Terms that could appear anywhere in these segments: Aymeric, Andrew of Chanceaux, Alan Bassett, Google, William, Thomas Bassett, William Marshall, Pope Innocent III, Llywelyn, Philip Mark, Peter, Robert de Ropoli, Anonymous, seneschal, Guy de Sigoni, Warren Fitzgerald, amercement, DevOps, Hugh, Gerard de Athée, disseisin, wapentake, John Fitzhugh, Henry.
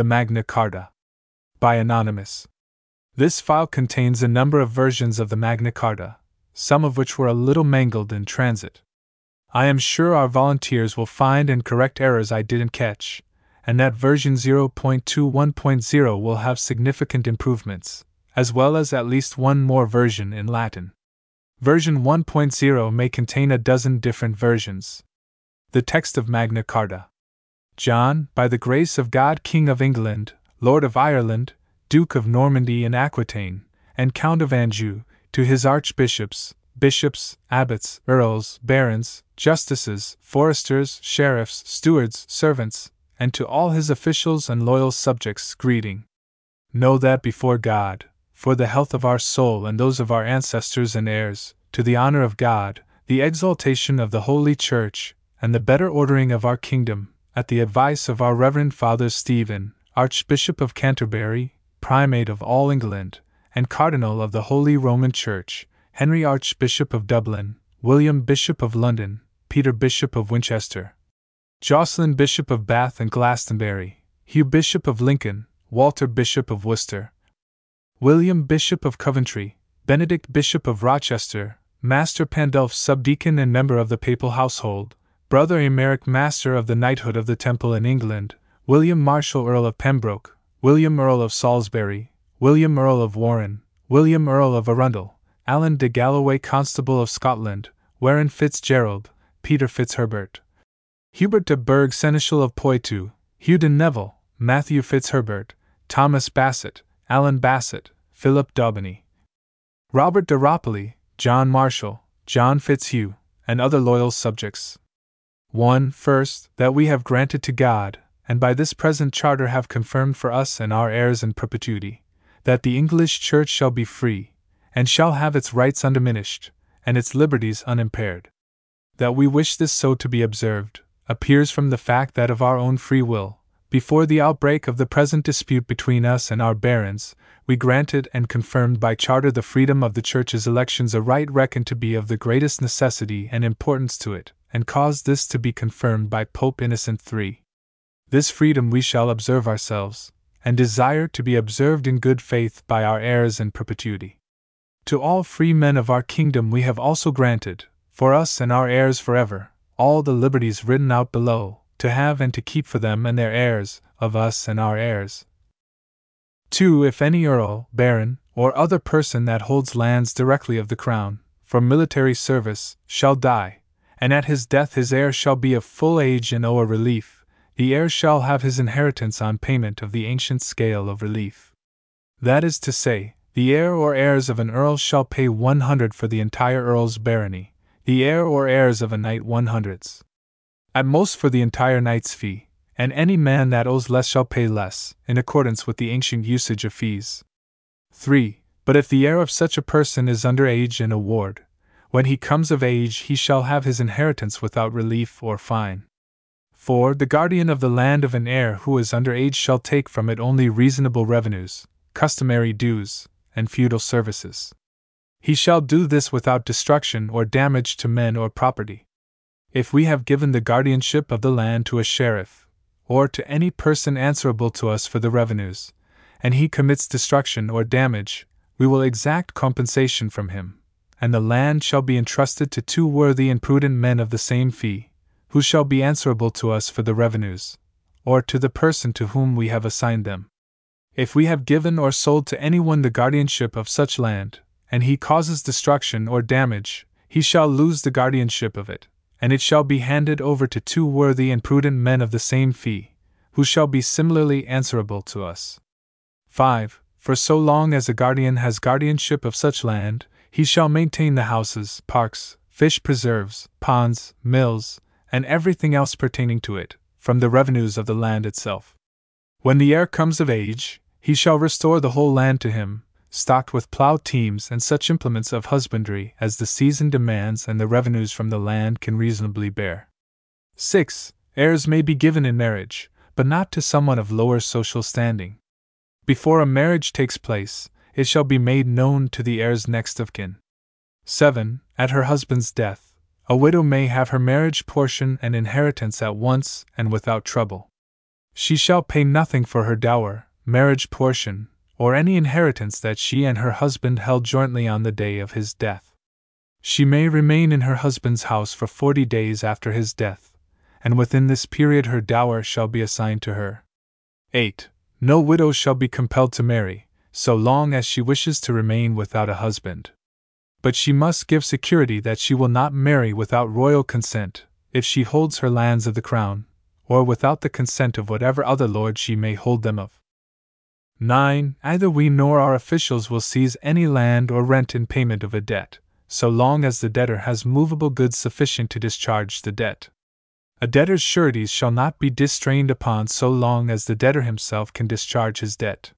the Magna Carta. By Anonymous. This file contains a number of versions of the Magna Carta, some of which were a little mangled in transit. I am sure our volunteers will find and correct errors I didn't catch, and that version 0.21.0 will have significant improvements, as well as at least one more version in Latin. Version 1.0 may contain a dozen different versions. The text of Magna Carta. John, by the grace of God, King of England, Lord of Ireland, Duke of Normandy and Aquitaine, and Count of Anjou, to his archbishops, bishops, abbots, earls, barons, justices, foresters, sheriffs, stewards, servants, and to all his officials and loyal subjects, greeting. Know that before God, for the health of our soul and those of our ancestors and heirs, to the honor of God, the exaltation of the Holy Church, and the better ordering of our kingdom, at the advice of our Reverend Father Stephen, Archbishop of Canterbury, Primate of all England, and Cardinal of the Holy Roman Church, Henry Archbishop of Dublin, William Bishop of London, Peter Bishop of Winchester, Jocelyn Bishop of Bath and Glastonbury, Hugh Bishop of Lincoln, Walter Bishop of Worcester, William Bishop of Coventry, Benedict Bishop of Rochester, Master Pandulf Subdeacon and member of the Papal Household, Brother Aymeric Master of the Knighthood of the Temple in England, William Marshall Earl of Pembroke, William Earl of Salisbury, William Earl of Warren, William Earl of Arundel, Alan de Galloway Constable of Scotland, Warren Fitzgerald, Peter Fitzherbert, Hubert de Burgh Seneschal of Poitou, Hugh de Neville, Matthew Fitzherbert, Thomas Bassett, Alan Bassett, Philip Daubigny, Robert de Ropoli, John Marshall, John Fitzhugh, and other loyal subjects. 1. First, that we have granted to God, and by this present charter have confirmed for us and our heirs in perpetuity, that the English Church shall be free, and shall have its rights undiminished, and its liberties unimpaired. That we wish this so to be observed, appears from the fact that of our own free will, before the outbreak of the present dispute between us and our barons, we granted and confirmed by charter the freedom of the Church's elections, a right reckoned to be of the greatest necessity and importance to it, and caused this to be confirmed by Pope Innocent III. This freedom we shall observe ourselves, and desire to be observed in good faith by our heirs in perpetuity. To all free men of our kingdom we have also granted, for us and our heirs forever, all the liberties written out below, to have and to keep for them and their heirs, of us and our heirs. 2. If any earl, baron, or other person that holds lands directly of the crown, for military service, shall die, and at his death his heir shall be of full age and owe a relief, the heir shall have his inheritance on payment of the ancient scale of relief. That is to say, the heir or heirs of an earl shall pay 100 for the entire earl's barony, the heir or heirs of a knight 100s. At most for the entire knight's fee, and any man that owes less shall pay less, in accordance with the ancient usage of fees. 3. But if the heir of such a person is under age and a ward, when he comes of age he shall have his inheritance without relief or fine. 4. The guardian of the land of an heir who is under age shall take from it only reasonable revenues, customary dues, and feudal services. He shall do this without destruction or damage to men or property. If we have given the guardianship of the land to a sheriff, or to any person answerable to us for the revenues, and he commits destruction or damage, we will exact compensation from him, and the land shall be entrusted to two worthy and prudent men of the same fee, who shall be answerable to us for the revenues, or to the person to whom we have assigned them. If we have given or sold to anyone the guardianship of such land, and he causes destruction or damage, he shall lose the guardianship of it, and it shall be handed over to two worthy and prudent men of the same fee, who shall be similarly answerable to us. 5. For so long as a guardian has guardianship of such land, he shall maintain the houses, parks, fish preserves, ponds, mills, and everything else pertaining to it, from the revenues of the land itself. When the heir comes of age, he shall restore the whole land to him, stocked with plough teams and such implements of husbandry as the season demands and the revenues from the land can reasonably bear. 6. Heirs may be given in marriage, but not to someone of lower social standing. Before a marriage takes place, it shall be made known to the heir's next of kin. 7. At her husband's death, a widow may have her marriage portion and inheritance at once and without trouble. She shall pay nothing for her dower, marriage portion, or any inheritance that she and her husband held jointly on the day of his death. She may remain in her husband's house for 40 days after his death, and within this period her dower shall be assigned to her. 8. No widow shall be compelled to marry, so long as she wishes to remain without a husband. But she must give security that she will not marry without royal consent, if she holds her lands of the crown, or without the consent of whatever other lord she may hold them of. 9. Either we nor our officials will seize any land or rent in payment of a debt, so long as the debtor has movable goods sufficient to discharge the debt. A debtor's sureties shall not be distrained upon so long as the debtor himself can discharge his debt.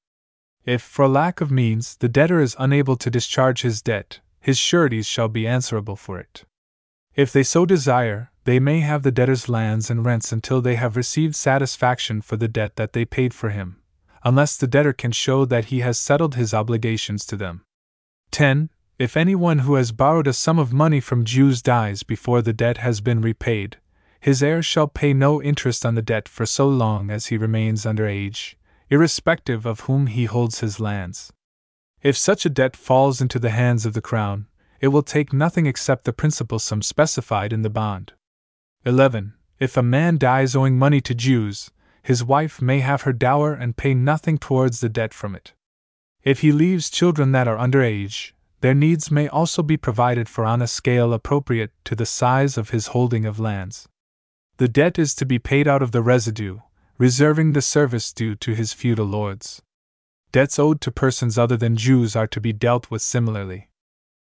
If, for lack of means, the debtor is unable to discharge his debt, his sureties shall be answerable for it. If they so desire, they may have the debtor's lands and rents until they have received satisfaction for the debt that they paid for him, unless the debtor can show that he has settled his obligations to them. 10. If anyone who has borrowed a sum of money from Jews dies before the debt has been repaid, his heir shall pay no interest on the debt for so long as he remains under age, irrespective of whom he holds his lands. If such a debt falls into the hands of the Crown, it will take nothing except the principal sum specified in the bond. 11. If a man dies owing money to Jews, his wife may have her dower and pay nothing towards the debt from it. If he leaves children that are under age, their needs may also be provided for on a scale appropriate to the size of his holding of lands. The debt is to be paid out of the residue, reserving the service due to his feudal lords. Debts owed to persons other than Jews are to be dealt with similarly.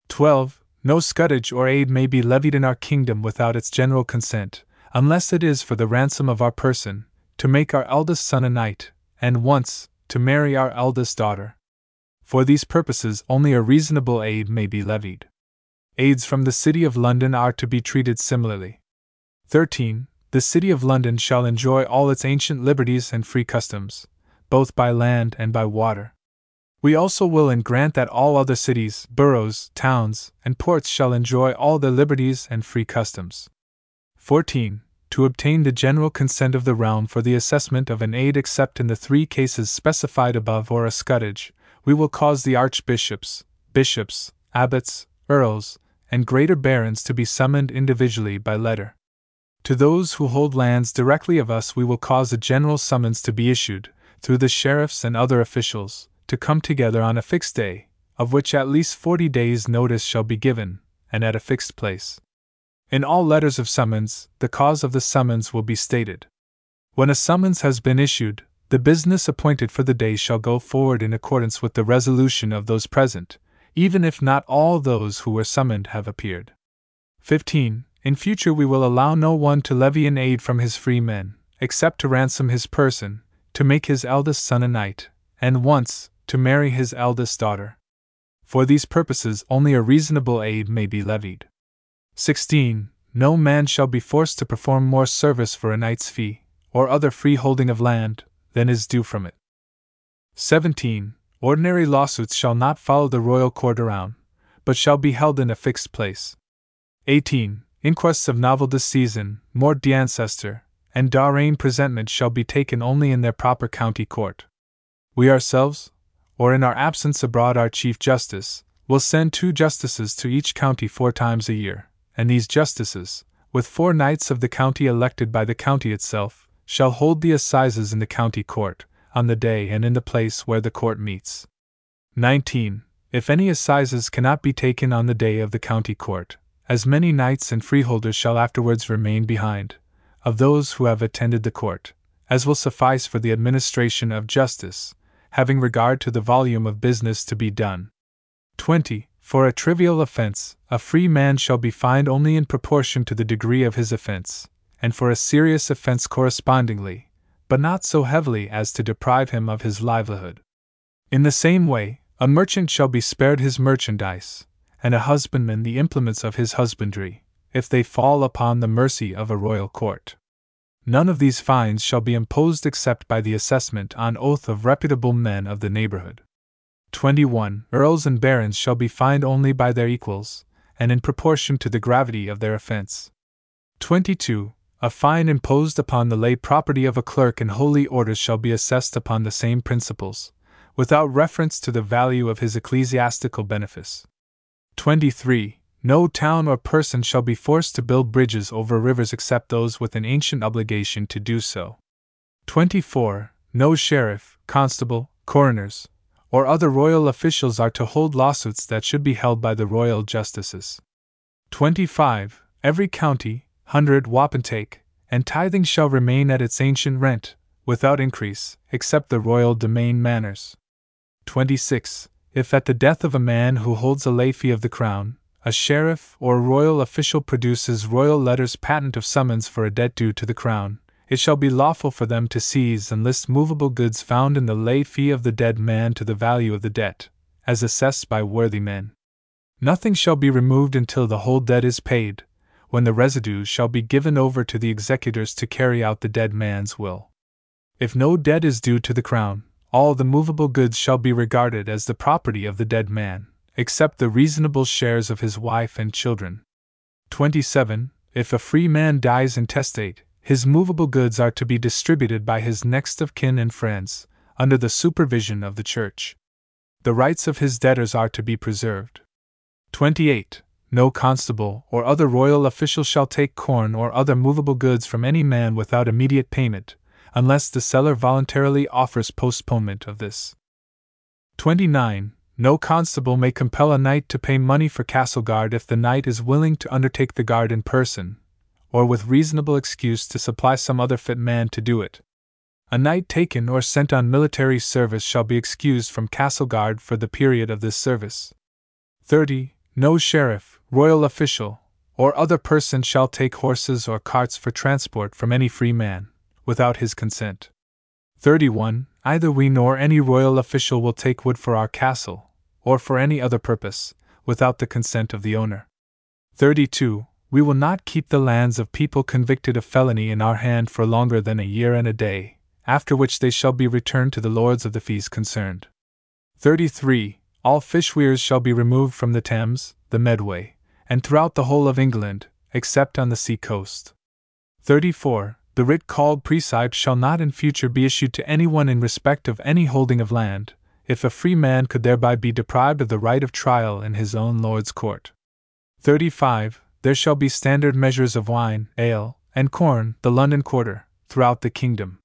12. No scutage or aid may be levied in our kingdom without its general consent, unless it is for the ransom of our person, to make our eldest son a knight, and once, to marry our eldest daughter. For these purposes only a reasonable aid may be levied. Aids from the City of London are to be treated similarly. 13. The City of London shall enjoy all its ancient liberties and free customs, both by land and by water. We also will and grant that all other cities, boroughs, towns, and ports shall enjoy all their liberties and free customs. 14. To obtain the general consent of the realm for the assessment of an aid except in the three cases specified above or a scutage, we will cause the archbishops, bishops, abbots, earls, and greater barons to be summoned individually by letter. To those who hold lands directly of us we will cause a general summons to be issued, through the sheriffs and other officials, to come together on a fixed day, of which at least 40 days' notice shall be given, and at a fixed place. In all letters of summons, the cause of the summons will be stated. When a summons has been issued, the business appointed for the day shall go forward in accordance with the resolution of those present, even if not all those who were summoned have appeared. 15. In future we will allow no one to levy an aid from his free men, except to ransom his person, to make his eldest son a knight, and once, to marry his eldest daughter. For these purposes only a reasonable aid may be levied. 16. No man shall be forced to perform more service for a knight's fee, or other free holding of land, than is due from it. 17. Ordinary lawsuits shall not follow the royal court around, but shall be held in a fixed place. 18. Inquests of novel disseisin, mort d'ancestor, and darrein presentment shall be taken only in their proper county court. We ourselves, or in our absence abroad our Chief Justice, will send 2 justices to each county 4 times a year, and these justices, with 4 knights of the county elected by the county itself, shall hold the assizes in the county court, on the day and in the place where the court meets. 19. If any assizes cannot be taken on the day of the county court, as many knights and freeholders shall afterwards remain behind, of those who have attended the court, as will suffice for the administration of justice, having regard to the volume of business to be done. 20. For a trivial offence, a free man shall be fined only in proportion to the degree of his offence, and for a serious offence correspondingly, but not so heavily as to deprive him of his livelihood. In the same way, a merchant shall be spared his merchandise, and a husbandman the implements of his husbandry, if they fall upon the mercy of a royal court. None of these fines shall be imposed except by the assessment on oath of reputable men of the neighborhood. 21. Earls and barons shall be fined only by their equals, and in proportion to the gravity of their offense. 22. A fine imposed upon the lay property of a clerk in holy orders shall be assessed upon the same principles, without reference to the value of his ecclesiastical benefice. 23. No town or person shall be forced to build bridges over rivers except those with an ancient obligation to do so. 24. No sheriff, constable, coroners, or other royal officials are to hold lawsuits that should be held by the royal justices. 25. Every county, 100 wapentake, and tithing shall remain at its ancient rent, without increase, except the royal domain manors. 26. If at the death of a man who holds a lay fee of the crown, a sheriff or royal official produces royal letters patent of summons for a debt due to the crown, it shall be lawful for them to seize and list movable goods found in the lay fee of the dead man to the value of the debt, as assessed by worthy men. Nothing shall be removed until the whole debt is paid, when the residue shall be given over to the executors to carry out the dead man's will. If no debt is due to the crown, all the movable goods shall be regarded as the property of the dead man, except the reasonable shares of his wife and children. 27. If a free man dies intestate, his movable goods are to be distributed by his next of kin and friends, under the supervision of the Church. The rights of his debtors are to be preserved. 28. No constable or other royal official shall take corn or other movable goods from any man without immediate payment, unless the seller voluntarily offers postponement of this. 29. No constable may compel a knight to pay money for castle guard if the knight is willing to undertake the guard in person, or with reasonable excuse to supply some other fit man to do it. A knight taken or sent on military service shall be excused from castle guard for the period of this service. 30. No sheriff, royal official, or other person shall take horses or carts for transport from any free man, without his consent. 31. Either we nor any royal official will take wood for our castle, or for any other purpose, without the consent of the owner. 32. We will not keep the lands of people convicted of felony in our hand for longer than a year and a day, after which they shall be returned to the lords of the fees concerned. 33. All fish weirs shall be removed from the Thames, the Medway, and throughout the whole of England, except on the sea coast. 34. The writ called precept shall not in future be issued to anyone in respect of any holding of land, if a free man could thereby be deprived of the right of trial in his own lord's court. 35. There shall be standard measures of wine, ale, and corn, the London quarter, throughout the kingdom.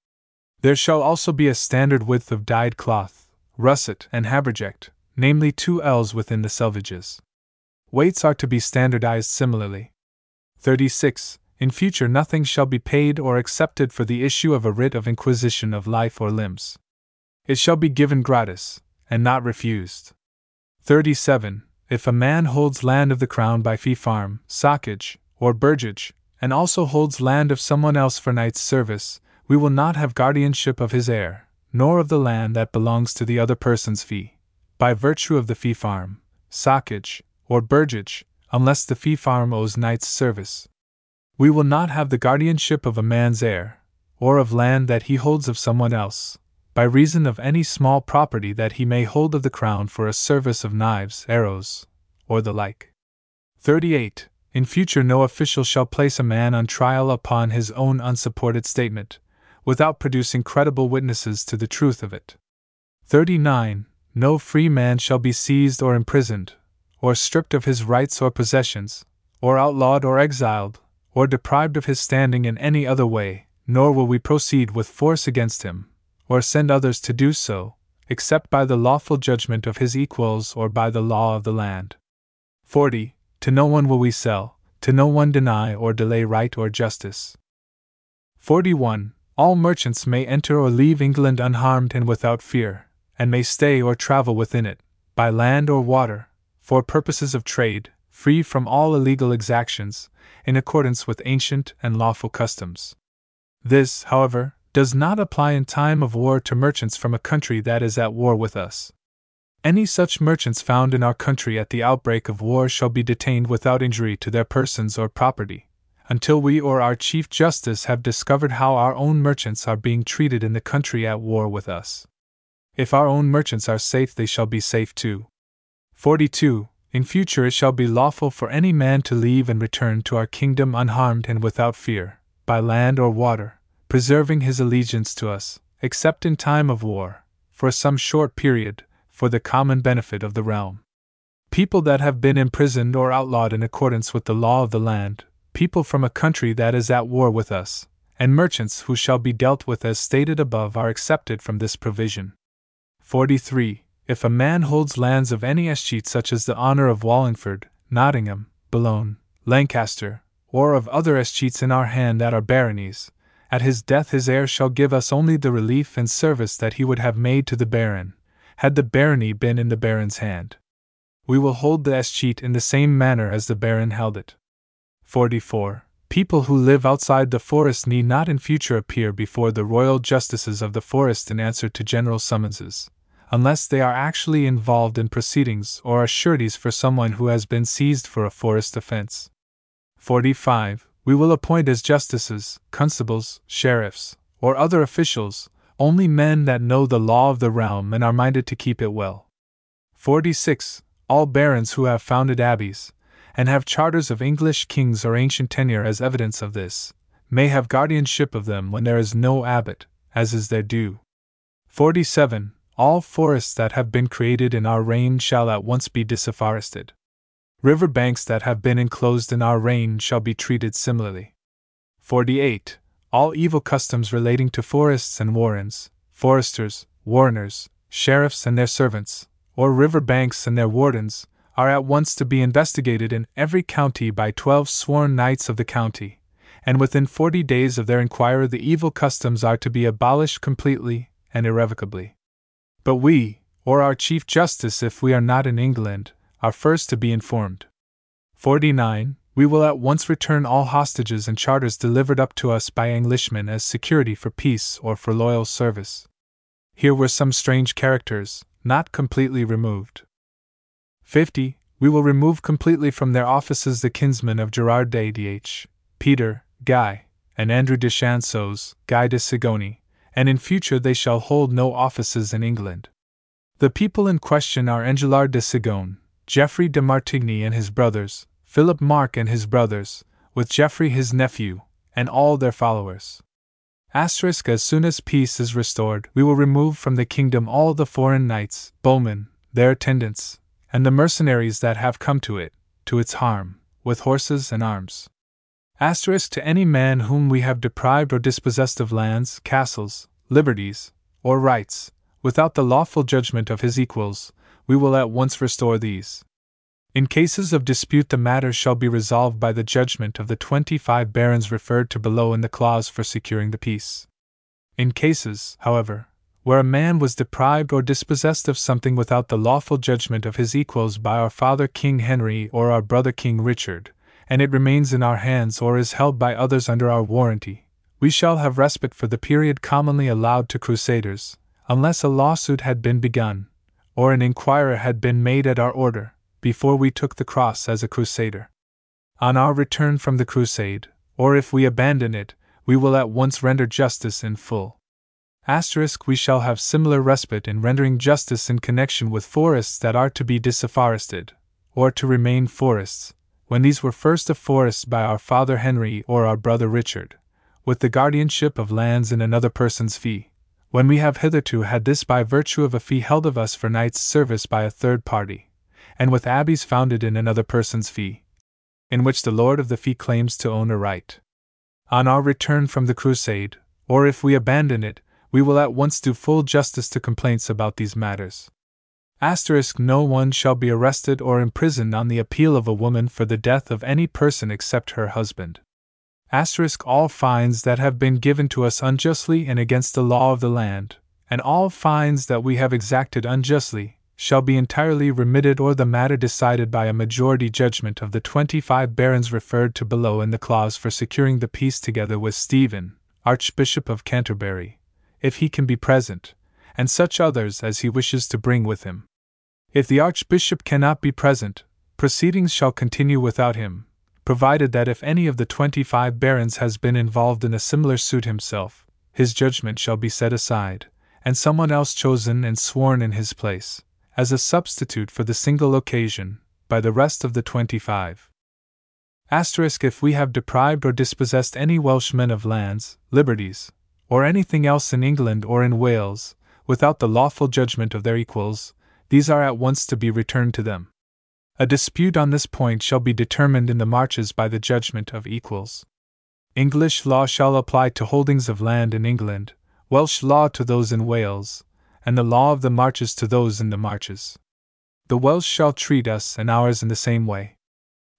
There shall also be a standard width of dyed cloth, russet, and haberject, namely 2 ells within the selvages. Weights are to be standardized similarly. 36. In future nothing shall be paid or accepted for the issue of a writ of inquisition of life or limbs. It shall be given gratis, and not refused. 37. If a man holds land of the crown by fee farm, sockage, or burgage, and also holds land of someone else for knight's service, we will not have guardianship of his heir, nor of the land that belongs to the other person's fee, by virtue of the fee farm, sockage, or burgage, unless the fee farm owes knight's service. We will not have the guardianship of a man's heir, or of land that he holds of someone else, by reason of any small property that he may hold of the crown for a service of knives, arrows, or the like. 38. In future no official shall place a man on trial upon his own unsupported statement, without producing credible witnesses to the truth of it. 39. No free man shall be seized or imprisoned, or stripped of his rights or possessions, or outlawed or exiled, or deprived of his standing in any other way, nor will we proceed with force against him, or send others to do so, except by the lawful judgment of his equals or by the law of the land. 40. To no one will we sell, to no one deny or delay right or justice. 41. All merchants may enter or leave England unharmed and without fear, and may stay or travel within it, by land or water, for purposes of trade, free from all illegal exactions, in accordance with ancient and lawful customs. This, however, does not apply in time of war to merchants from a country that is at war with us. Any such merchants found in our country at the outbreak of war shall be detained without injury to their persons or property, until we or our Chief Justice have discovered how our own merchants are being treated in the country at war with us. If our own merchants are safe, they shall be safe too. 42. In future it shall be lawful for any man to leave and return to our kingdom unharmed and without fear, by land or water, preserving his allegiance to us, except in time of war, for some short period, for the common benefit of the realm. People that have been imprisoned or outlawed in accordance with the law of the land, people from a country that is at war with us, and merchants who shall be dealt with as stated above are excepted from this provision. 43. If a man holds lands of any escheat such as the honour of Wallingford, Nottingham, Boulogne, Lancaster, or of other escheats in our hand that are baronies, at his death his heir shall give us only the relief and service that he would have made to the baron, had the barony been in the baron's hand. We will hold the escheat in the same manner as the baron held it. 44. People who live outside the forest need not in future appear before the royal justices of the forest in answer to general summonses, unless they are actually involved in proceedings or are sureties for someone who has been seized for a forest offence. 45. We will appoint as justices, constables, sheriffs, or other officials, only men that know the law of the realm and are minded to keep it well. 46. All barons who have founded abbeys, and have charters of English kings or ancient tenure as evidence of this, may have guardianship of them when there is no abbot, as is their due. 47. All forests that have been created in our reign shall at once be disafforested. River banks that have been enclosed in our reign shall be treated similarly. 48. All evil customs relating to forests and warrens, foresters, warreners, sheriffs and their servants, or river banks and their wardens, are at once to be investigated in every county by 12 sworn knights of the county, and within 40 days of their inquiry the evil customs are to be abolished completely and irrevocably. But we, or our Chief Justice if we are not in England, are first to be informed. 49. We will at once return all hostages and charters delivered up to us by Englishmen as security for peace or for loyal service. Here were some strange characters, not completely removed. 50. We will remove completely from their offices the kinsmen of Gerard de Athée, Peter, Guy, and Andrew de Chanceau's, Guy de Sigoni, and in future they shall hold no offices in England. The people in question are Engelard de Cigogné, Geoffrey de Martigny and his brothers, Philip Mark and his brothers, with Geoffrey his nephew, and all their followers. Asterisk. As soon as peace is restored, we will remove from the kingdom all the foreign knights, bowmen, their attendants, and the mercenaries that have come to it, to its harm, with horses and arms. Asterisk. To any man whom we have deprived or dispossessed of lands, castles, liberties, or rights, without the lawful judgment of his equals, we will at once restore these. In cases of dispute the matter shall be resolved by the judgment of the 25 barons referred to below in the clause for securing the peace. In cases, however, where a man was deprived or dispossessed of something without the lawful judgment of his equals by our father King Henry or our brother King Richard, and it remains in our hands or is held by others under our warranty, we shall have respite for the period commonly allowed to crusaders, unless a lawsuit had been begun, or an inquiry had been made at our order, before we took the cross as a crusader. On our return from the crusade, or if we abandon it, we will at once render justice in full. Asterisk. We shall have similar respite in rendering justice in connection with forests that are to be disafforested, or to remain forests, when these were first a forest by our father Henry or our brother Richard, with the guardianship of lands in another person's fee, when we have hitherto had this by virtue of a fee held of us for knight's service by a third party, and with abbeys founded in another person's fee, in which the lord of the fee claims to own a right. On our return from the crusade, or if we abandon it, we will at once do full justice to complaints about these matters. Asterisk. No one shall be arrested or imprisoned on the appeal of a woman for the death of any person except her husband. Asterisk. All fines that have been given to us unjustly and against the law of the land, and all fines that we have exacted unjustly, shall be entirely remitted or the matter decided by a majority judgment of the 25 barons referred to below in the clause for securing the peace, together with Stephen, Archbishop of Canterbury, if he can be present, and such others as he wishes to bring with him. If the Archbishop cannot be present, proceedings shall continue without him, provided that if any of the 25 barons has been involved in a similar suit himself, his judgment shall be set aside, and someone else chosen and sworn in his place, as a substitute for the single occasion, by the rest of the 25. If we have deprived or dispossessed any Welshmen of lands, liberties, or anything else in England or in Wales, without the lawful judgment of their equals, these are at once to be returned to them. A dispute on this point shall be determined in the Marches by the judgment of equals. English law shall apply to holdings of land in England, Welsh law to those in Wales, and the law of the Marches to those in the Marches. The Welsh shall treat us and ours in the same way.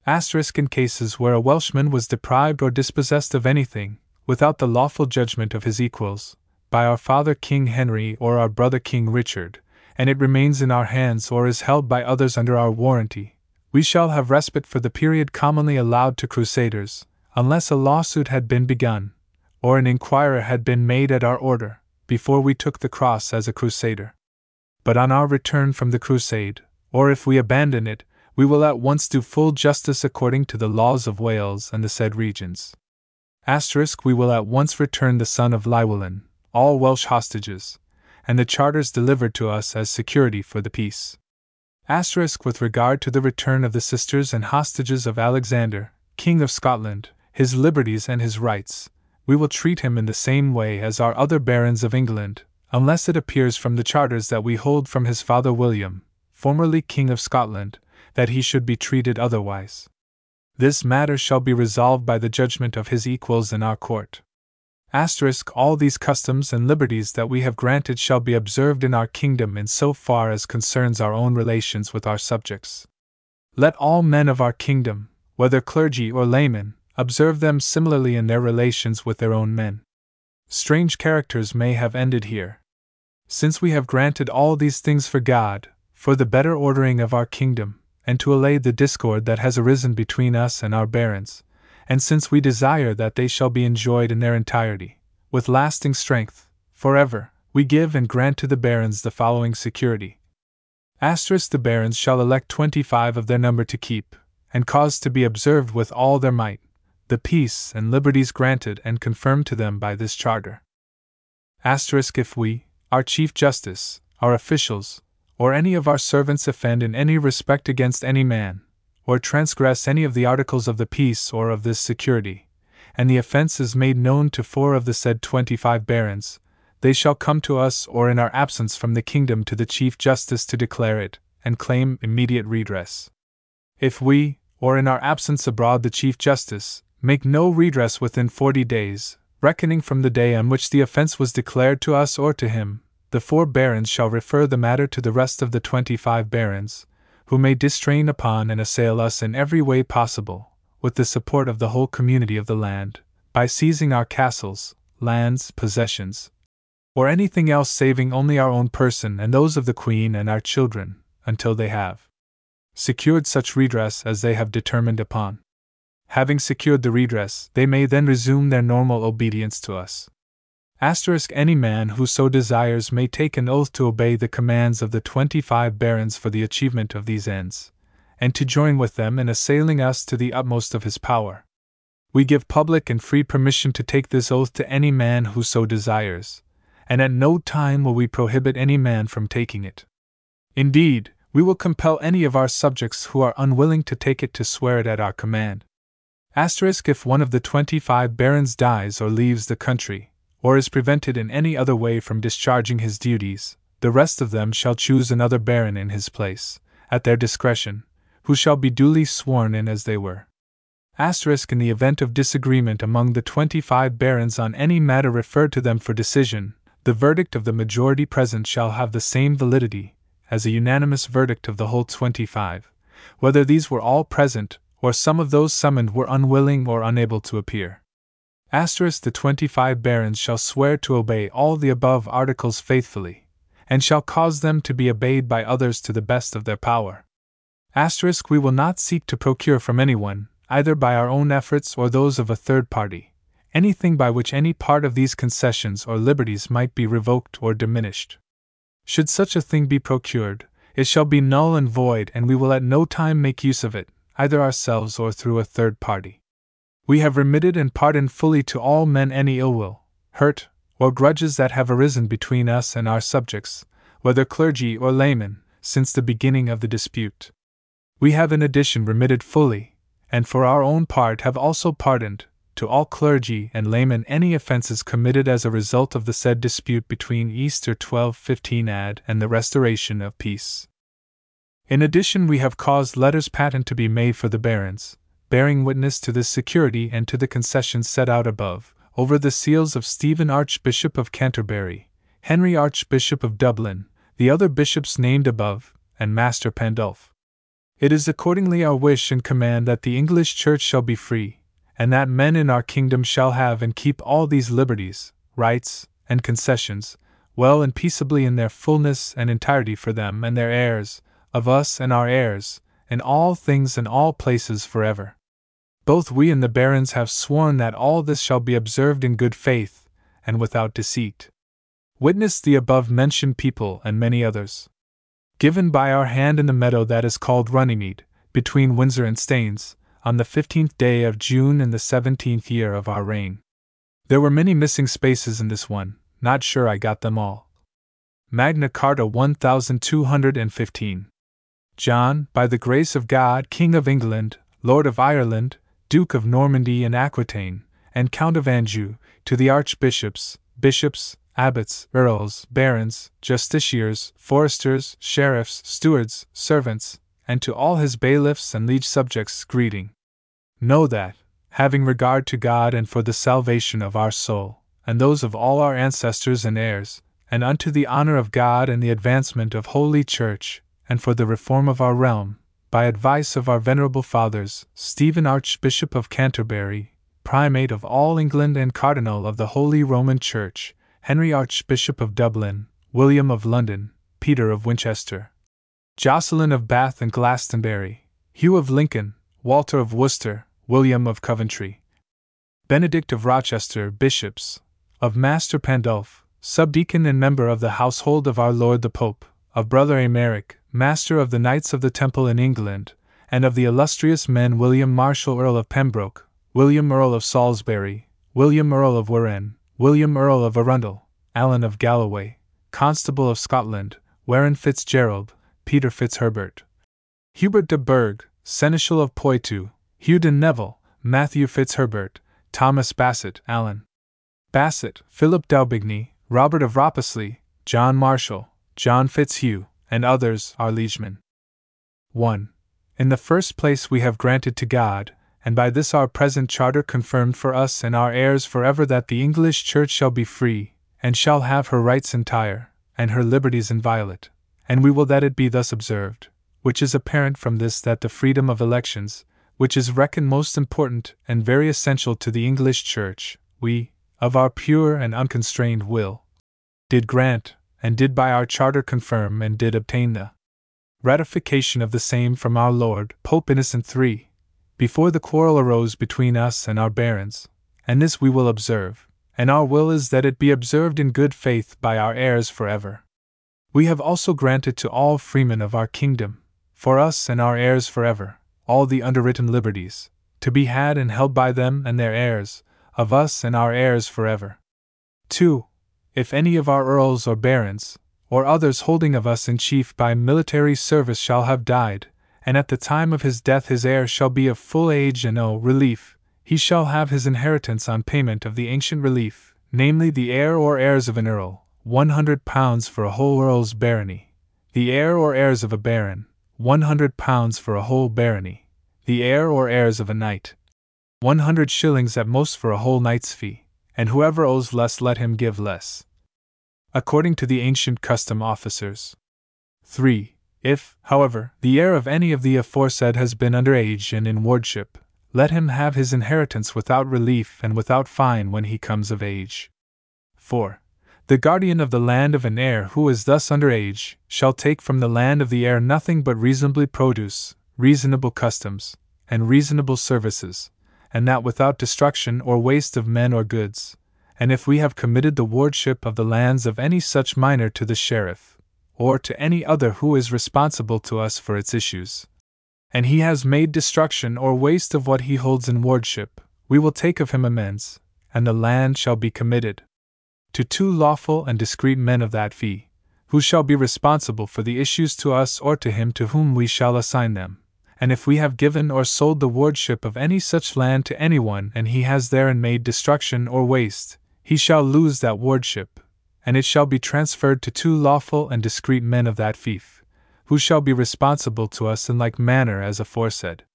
In cases where a Welshman was deprived or dispossessed of anything, without the lawful judgment of his equals, by our father King Henry or our brother King Richard, and it remains in our hands or is held by others under our warranty, we shall have respite for the period commonly allowed to Crusaders, unless a lawsuit had been begun, or an inquirer had been made at our order, before we took the cross as a Crusader. But on our return from the Crusade, or if we abandon it, we will at once do full justice according to the laws of Wales and the said regions. We will at once return the son of Llywelyn, all Welsh hostages, and the charters delivered to us as security for the peace. With regard to the return of the sisters and hostages of Alexander, King of Scotland, his liberties and his rights, we will treat him in the same way as our other barons of England, unless it appears from the charters that we hold from his father William, formerly King of Scotland, that he should be treated otherwise. This matter shall be resolved by the judgment of his equals in our court. All these customs and liberties that we have granted shall be observed in our kingdom in so far as concerns our own relations with our subjects. Let all men of our kingdom, whether clergy or laymen, observe them similarly in their relations with their own men. Strange characters may have ended here. Since we have granted all these things for God, for the better ordering of our kingdom, and to allay the discord that has arisen between us and our barons, and since we desire that they shall be enjoyed in their entirety, with lasting strength, forever, we give and grant to the barons the following security. The barons shall elect 25 of their number to keep, and cause to be observed with all their might, the peace and liberties granted and confirmed to them by this charter. If we, our Chief Justice, our officials, or any of our servants offend in any respect against any man, or transgress any of the articles of the peace or of this security, and the offence is made known to 4 of the said 25 barons, they shall come to us or in our absence from the kingdom to the Chief Justice to declare it, and claim immediate redress. If we, or in our absence abroad the Chief Justice, make no redress within 40 days, reckoning from the day on which the offence was declared to us or to him, the 4 barons shall refer the matter to the rest of the 25 barons, who may distrain upon and assail us in every way possible, with the support of the whole community of the land, by seizing our castles, lands, possessions, or anything else saving only our own person and those of the Queen and our children, until they have secured such redress as they have determined upon. Having secured the redress, they may then resume their normal obedience to us. Any man who so desires may take an oath to obey the commands of the 25 barons for the achievement of these ends, and to join with them in assailing us to the utmost of his power. We give public and free permission to take this oath to any man who so desires, and at no time will we prohibit any man from taking it. Indeed, we will compel any of our subjects who are unwilling to take it to swear it at our command. If one of the 25 barons dies or leaves the country, or is prevented in any other way from discharging his duties, the rest of them shall choose another baron in his place, at their discretion, who shall be duly sworn in as they were. In the event of disagreement among the 25 barons on any matter referred to them for decision, the verdict of the majority present shall have the same validity as a unanimous verdict of the whole 25, whether these were all present, or some of those summoned were unwilling or unable to appear. The 25 barons shall swear to obey all the above articles faithfully, and shall cause them to be obeyed by others to the best of their power. We will not seek to procure from anyone, either by our own efforts or those of a third party, anything by which any part of these concessions or liberties might be revoked or diminished. Should such a thing be procured, it shall be null and void, and we will at no time make use of it, either ourselves or through a third party. We have remitted and pardoned fully to all men any ill will, hurt, or grudges that have arisen between us and our subjects, whether clergy or laymen, since the beginning of the dispute. We have in addition remitted fully, and for our own part have also pardoned, to all clergy and laymen, any offences committed as a result of the said dispute between Easter 1215 ad and the restoration of peace. In addition, we have caused letters patent to be made for the barons, bearing witness to this security and to the concessions set out above, over the seals of Stephen Archbishop of Canterbury, Henry Archbishop of Dublin, the other bishops named above, and Master Pandulf. It is accordingly our wish and command that the English Church shall be free, and that men in our kingdom shall have and keep all these liberties, rights, and concessions, well and peaceably in their fullness and entirety for them and their heirs, of us and our heirs, in all things and all places forever. Both we and the barons have sworn that all this shall be observed in good faith, and without deceit. Witness the above-mentioned people and many others. Given by our hand in the meadow that is called Runnymede, between Windsor and Staines, on the 15th day of June in the 17th year of our reign. There were many missing spaces in this one, not sure I got them all. Magna Carta 1215. John, by the grace of God, King of England, Lord of Ireland, Duke of Normandy and Aquitaine, and Count of Anjou, to the archbishops, bishops, abbots, earls, barons, justiciars, foresters, sheriffs, stewards, servants, and to all his bailiffs and liege subjects, greeting. Know that, having regard to God and for the salvation of our soul, and those of all our ancestors and heirs, and unto the honor of God and the advancement of Holy Church, and for the reform of our realm, by advice of our venerable fathers, Stephen Archbishop of Canterbury, Primate of all England and Cardinal of the Holy Roman Church, Henry Archbishop of Dublin, William of London, Peter of Winchester, Jocelyn of Bath and Glastonbury, Hugh of Lincoln, Walter of Worcester, William of Coventry, Benedict of Rochester, Bishops, of Master Pandulf, Subdeacon and member of the household of our Lord the Pope, of Brother Aymeric, Master of the Knights of the Temple in England, and of the illustrious men William Marshall, Earl of Pembroke, William Earl of Salisbury, William Earl of Warren, William Earl of Arundel, Alan of Galloway, Constable of Scotland, Warren Fitzgerald, Peter Fitzherbert, Hubert de Burgh, Seneschal of Poitou, Hugh de Neville, Matthew Fitzherbert, Thomas Bassett, Alan Bassett, Philip Daubigny, Robert of Ropoli, John Marshall, John Fitzhugh, and others, our liegemen. 1. In the first place we have granted to God, and by this our present charter confirmed for us and our heirs forever, that the English Church shall be free, and shall have her rights entire, and her liberties inviolate, and we will that it be thus observed, which is apparent from this, that the freedom of elections, which is reckoned most important and very essential to the English Church, we, of our pure and unconstrained will, did grant, and did by our charter confirm and did obtain the ratification of the same from our Lord Pope Innocent III, before the quarrel arose between us and our barons, and this we will observe, and our will is that it be observed in good faith by our heirs forever. We have also granted to all freemen of our kingdom, for us and our heirs forever, all the underwritten liberties, to be had and held by them and their heirs, of us and our heirs forever. 2. If any of our earls or barons, or others holding of us in chief by military service shall have died, and at the time of his death his heir shall be of full age and owe relief, he shall have his inheritance on payment of the ancient relief, namely the heir or heirs of an earl, £100 for a whole earl's barony, the heir or heirs of a baron, £100 for a whole barony, the heir or heirs of a knight, 100 shillings at most for a whole knight's fee, and whoever owes less let him give less, according to the ancient custom officers. 3. If, however, the heir of any of the aforesaid has been under age and in wardship, let him have his inheritance without relief and without fine when he comes of age. 4. The guardian of the land of an heir who is thus under age shall take from the land of the heir nothing but reasonably produce, reasonable customs, and reasonable services, and that without destruction or waste of men or goods. And if we have committed the wardship of the lands of any such minor to the sheriff, or to any other who is responsible to us for its issues, and he has made destruction or waste of what he holds in wardship, we will take of him amends, and the land shall be committed to 2 lawful and discreet men of that fee, who shall be responsible for the issues to us or to him to whom we shall assign them, and if we have given or sold the wardship of any such land to anyone and he has therein made destruction or waste, he shall lose that wardship, and it shall be transferred to two lawful and discreet men of that fief, who shall be responsible to us in like manner as aforesaid.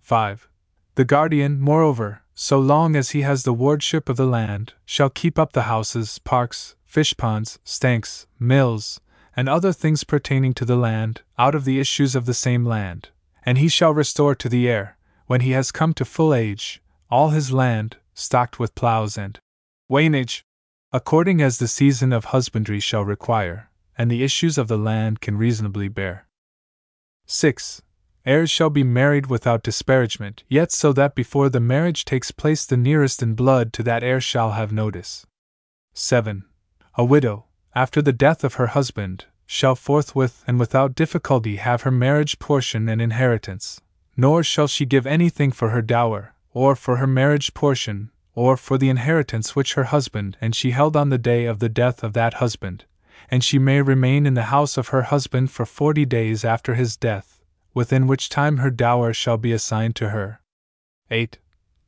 5. The guardian, moreover, so long as he has the wardship of the land, shall keep up the houses, parks, fish ponds, stanks, mills, and other things pertaining to the land, out of the issues of the same land, and he shall restore to the heir, when he has come to full age, all his land, stocked with ploughs and wainage, according as the season of husbandry shall require, and the issues of the land can reasonably bear. 6. Heirs shall be married without disparagement, yet so that before the marriage takes place the nearest in blood to that heir shall have notice. 7. A widow, after the death of her husband, shall forthwith and without difficulty have her marriage portion and inheritance, nor shall she give anything for her dower, or for her marriage portion, or for the inheritance which her husband and she held on the day of the death of that husband, and she may remain in the house of her husband for 40 days after his death, within which time her dower shall be assigned to her. 8.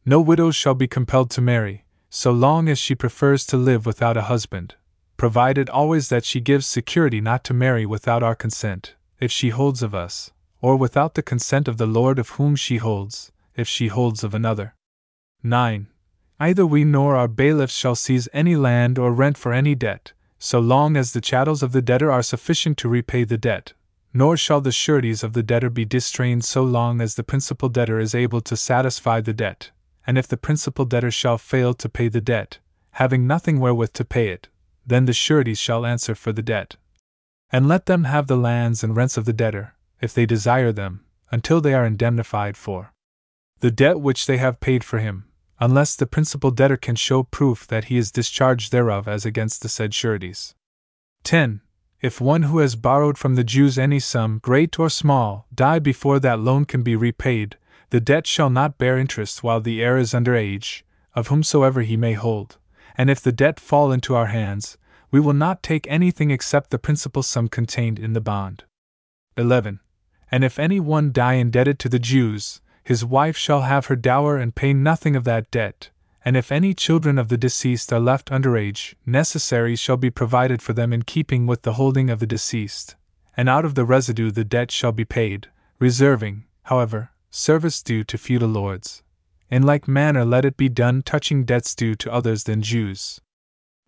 No widow shall be compelled to marry, so long as she prefers to live without a husband, provided always that she gives security not to marry without our consent, if she holds of us, or without the consent of the lord of whom she holds, if she holds of another. 9. Either we nor our bailiffs shall seize any land or rent for any debt, so long as the chattels of the debtor are sufficient to repay the debt, nor shall the sureties of the debtor be distrained so long as the principal debtor is able to satisfy the debt, and if the principal debtor shall fail to pay the debt, having nothing wherewith to pay it, then the sureties shall answer for the debt. And let them have the lands and rents of the debtor, if they desire them, until they are indemnified for the debt which they have paid for him, unless the principal debtor can show proof that he is discharged thereof as against the said sureties. 10. If one who has borrowed from the Jews any sum, great or small, die before that loan can be repaid, the debt shall not bear interest while the heir is under age, of whomsoever he may hold, and if the debt fall into our hands, we will not take anything except the principal sum contained in the bond. 11. And if any one die indebted to the Jews, his wife shall have her dower and pay nothing of that debt, and if any children of the deceased are left underage, necessaries shall be provided for them in keeping with the holding of the deceased, and out of the residue the debt shall be paid, reserving, however, service due to feudal lords. In like manner let it be done touching debts due to others than Jews.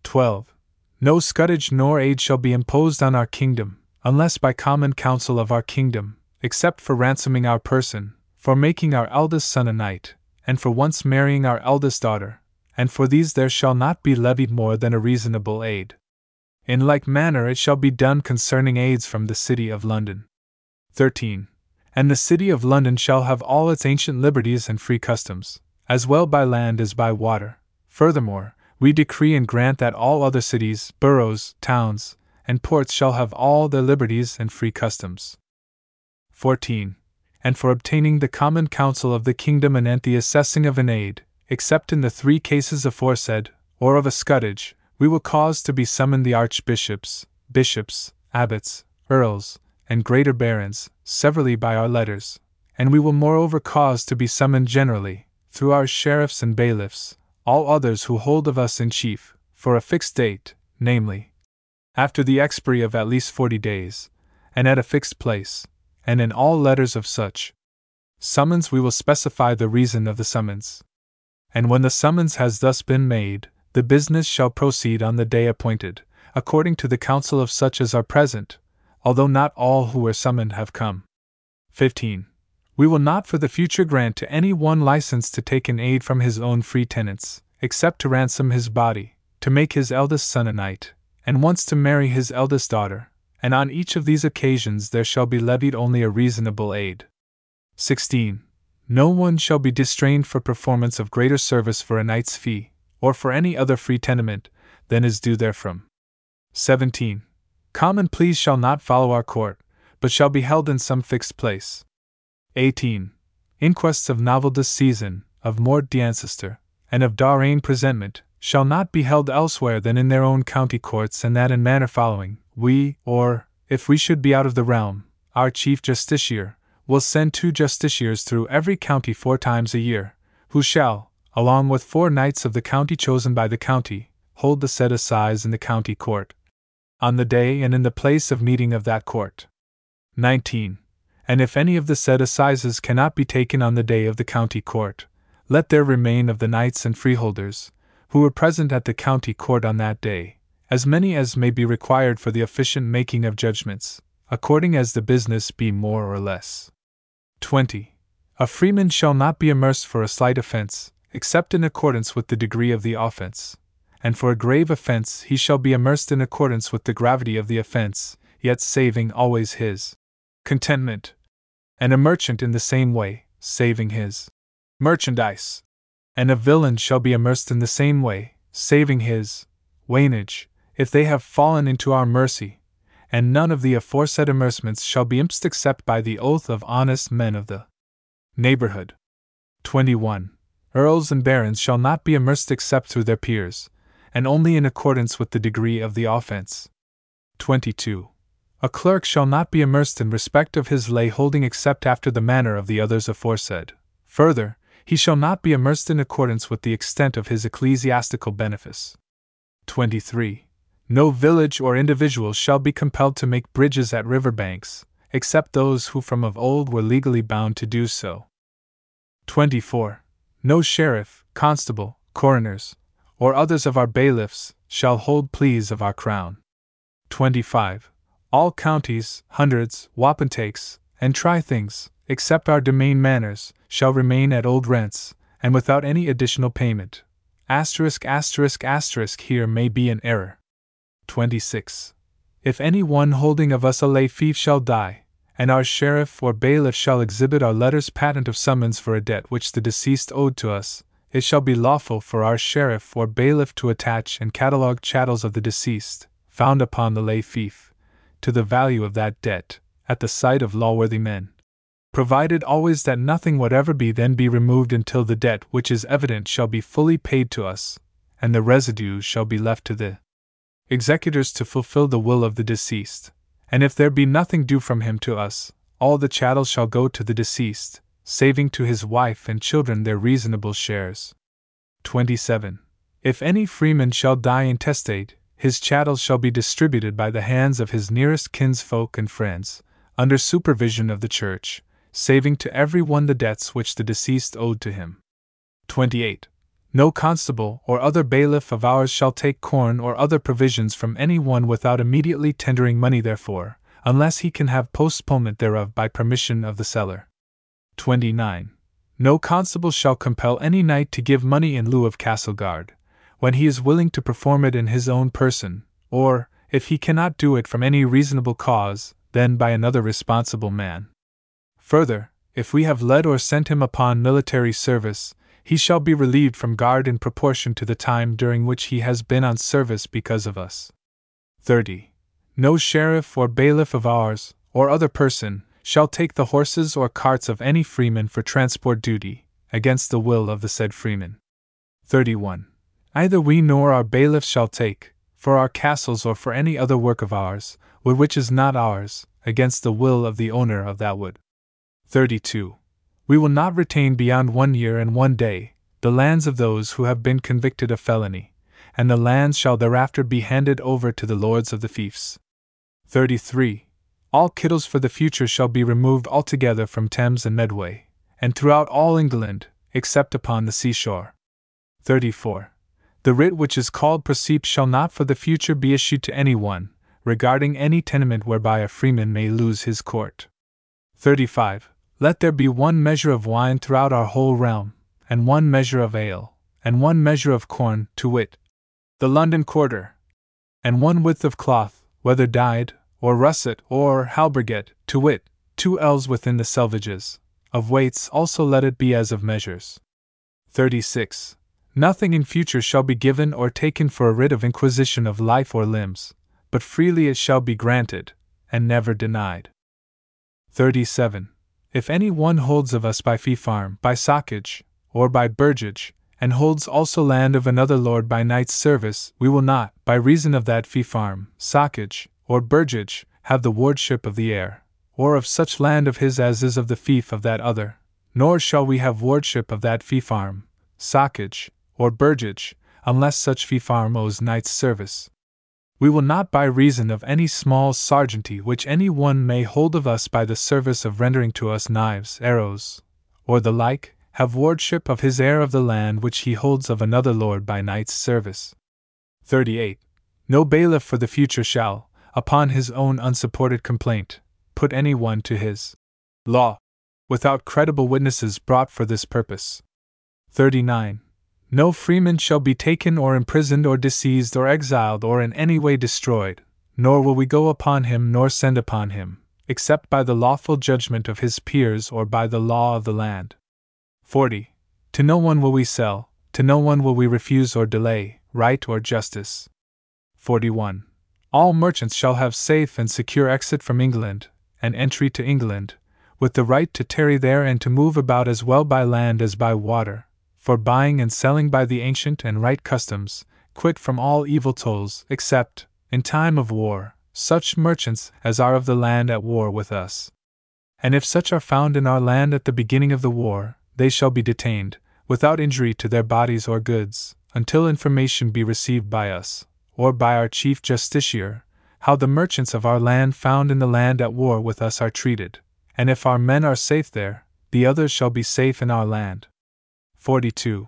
12. No scutage nor aid shall be imposed on our kingdom, unless by common counsel of our kingdom, except for ransoming our person, for making our eldest son a knight, and for once marrying our eldest daughter, and for these there shall not be levied more than a reasonable aid. In like manner it shall be done concerning aids from the city of London. 13. And the city of London shall have all its ancient liberties and free customs, as well by land as by water. Furthermore, we decree and grant that all other cities, boroughs, towns, and ports shall have all their liberties and free customs. 14. And for obtaining the common counsel of the kingdom anent the assessing of an aid, except in the 3 cases aforesaid, or of a scutage, we will cause to be summoned the archbishops, bishops, abbots, earls, and greater barons, severally by our letters, and we will moreover cause to be summoned generally, through our sheriffs and bailiffs, all others who hold of us in chief, for a fixed date, namely, after the expiry of at least 40 days, and at a fixed place, and in all letters of such summons we will specify the reason of the summons. And when the summons has thus been made, the business shall proceed on the day appointed, according to the counsel of such as are present, although not all who were summoned have come. 15. We will not for the future grant to any one license to take an aid from his own free tenants, except to ransom his body, to make his eldest son a knight, and once to marry his eldest daughter, and on each of these occasions there shall be levied only a reasonable aid. 16. No one shall be distrained for performance of greater service for a knight's fee, or for any other free tenement, than is due therefrom. 17. Common pleas shall not follow our court, but shall be held in some fixed place. 18. Inquests of novel disseisin, of mort d'ancestor, and of darrein presentment, shall not be held elsewhere than in their own county courts, and that in manner following, we, or, if we should be out of the realm, our chief justiciar, will send 2 justiciars through every county 4 times a year, who shall, along with 4 knights of the county chosen by the county, hold the said assize in the county court, on the day and in the place of meeting of that court. 19. And if any of the said assizes cannot be taken on the day of the county court, let there remain of the knights and freeholders, who were present at the county court on that day, as many as may be required for the efficient making of judgments, according as the business be more or less. 20. A freeman shall not be amerced for a slight offence, except in accordance with the degree of the offence, and for a grave offence he shall be amerced in accordance with the gravity of the offence, yet saving always his contentment, and a merchant in the same way, saving his merchandise, and a villain shall be amerced in the same way, saving his wainage, if they have fallen into our mercy, and none of the aforesaid amercements shall be imped except by the oath of honest men of the neighborhood. 21. Earls and barons shall not be amerced except through their peers, and only in accordance with the degree of the offence. 22. A clerk shall not be amerced in respect of his lay holding except after the manner of the others aforesaid. Further, he shall not be amerced in accordance with the extent of his ecclesiastical benefice. 23. No village or individual shall be compelled to make bridges at river banks, except those who from of old were legally bound to do so. 24. No sheriff, constable, coroners, or others of our bailiffs, shall hold pleas of our crown. 25. All counties, hundreds, wapentakes, and trythings, except our domain manors, shall remain at old rents, and without any additional payment. ***** here may be an error. 26. If any one holding of us a lay fief shall die, and our sheriff or bailiff shall exhibit our letters patent of summons for a debt which the deceased owed to us, it shall be lawful for our sheriff or bailiff to attach and catalogue chattels of the deceased, found upon the lay fief, to the value of that debt, at the sight of lawworthy men, provided always that nothing whatever be then be removed until the debt which is evident shall be fully paid to us, and the residue shall be left to the executors to fulfill the will of the deceased. And if there be nothing due from him to us, all the chattels shall go to the deceased, saving to his wife and children their reasonable shares. 27. If any freeman shall die intestate, his chattels shall be distributed by the hands of his nearest kinsfolk and friends, under supervision of the church, saving to every one the debts which the deceased owed to him. 28. No constable or other bailiff of ours shall take corn or other provisions from any one without immediately tendering money therefor, unless he can have postponement thereof by permission of the seller. 29. No constable shall compel any knight to give money in lieu of castle guard, when he is willing to perform it in his own person, or, if he cannot do it from any reasonable cause, then by another responsible man. Further, if we have led or sent him upon military service, he shall be relieved from guard in proportion to the time during which he has been on service because of us. 30. No sheriff or bailiff of ours, or other person, shall take the horses or carts of any freeman for transport duty, against the will of the said freeman. 31. Either we nor our bailiffs shall take, for our castles or for any other work of ours, wood which is not ours, against the will of the owner of that wood. 32. We will not retain beyond 1 year and 1 day the lands of those who have been convicted of felony, and the lands shall thereafter be handed over to the lords of the fiefs. 33. All kittles for the future shall be removed altogether from Thames and Medway, and throughout all England, except upon the seashore. 34. The writ which is called precept shall not for the future be issued to any one, regarding any tenement whereby a freeman may lose his court. 35. Let there be 1 measure of wine throughout our whole realm, and 1 measure of ale, and 1 measure of corn, to wit, the London quarter, and 1 width of cloth, whether dyed, or russet, or halberget, to wit, 2 ells within the selvages. Of weights also let it be as of measures. 36. Nothing in future shall be given or taken for a writ of inquisition of life or limbs, but freely it shall be granted, and never denied. 37. If any one holds of us by fee farm, by sockage, or by burgage, and holds also land of another lord by knight's service, we will not, by reason of that fee farm, sockage, or burgage, have the wardship of the heir, or of such land of his as is of the fief of that other, nor shall we have wardship of that fief-arm, sockage, or burgage, unless such fief-arm owes knight's service. We will not by reason of any small sargenty which any one may hold of us by the service of rendering to us knives, arrows, or the like, have wardship of his heir of the land which he holds of another lord by knight's service. 38. No bailiff for the future shall, upon his own unsupported complaint, put any one to his law, without credible witnesses brought for this purpose. 39. No freeman shall be taken or imprisoned or deceased or exiled or in any way destroyed, nor will we go upon him nor send upon him, except by the lawful judgment of his peers or by the law of the land. 40. To no one will we sell, to no one will we refuse or delay, right or justice. 41. All merchants shall have safe and secure exit from England, and entry to England, with the right to tarry there and to move about as well by land as by water, for buying and selling by the ancient and right customs, quit from all evil tolls, except, in time of war, such merchants as are of the land at war with us. And if such are found in our land at the beginning of the war, they shall be detained, without injury to their bodies or goods, until information be received by us, or by our chief justiciar, how the merchants of our land found in the land at war with us are treated, and if our men are safe there, the others shall be safe in our land. 42.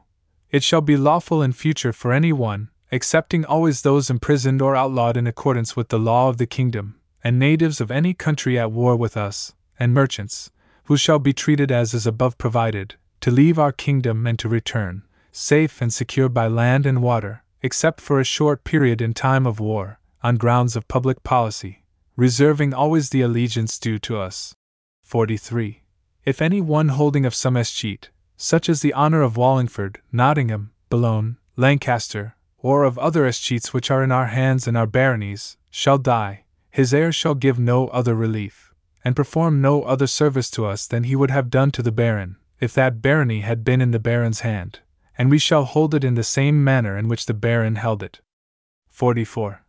It shall be lawful in future for any one, excepting always those imprisoned or outlawed in accordance with the law of the kingdom, and natives of any country at war with us, and merchants, who shall be treated as is above provided, to leave our kingdom and to return, safe and secure by land and water, except for a short period in time of war, on grounds of public policy, reserving always the allegiance due to us. 43. If any one holding of some escheat, such as the honour of Wallingford, Nottingham, Boulogne, Lancaster, or of other escheats which are in our hands and our baronies, shall die, his heir shall give no other relief, and perform no other service to us than he would have done to the baron, if that barony had been in the baron's hand, and we shall hold it in the same manner in which the baron held it. 44.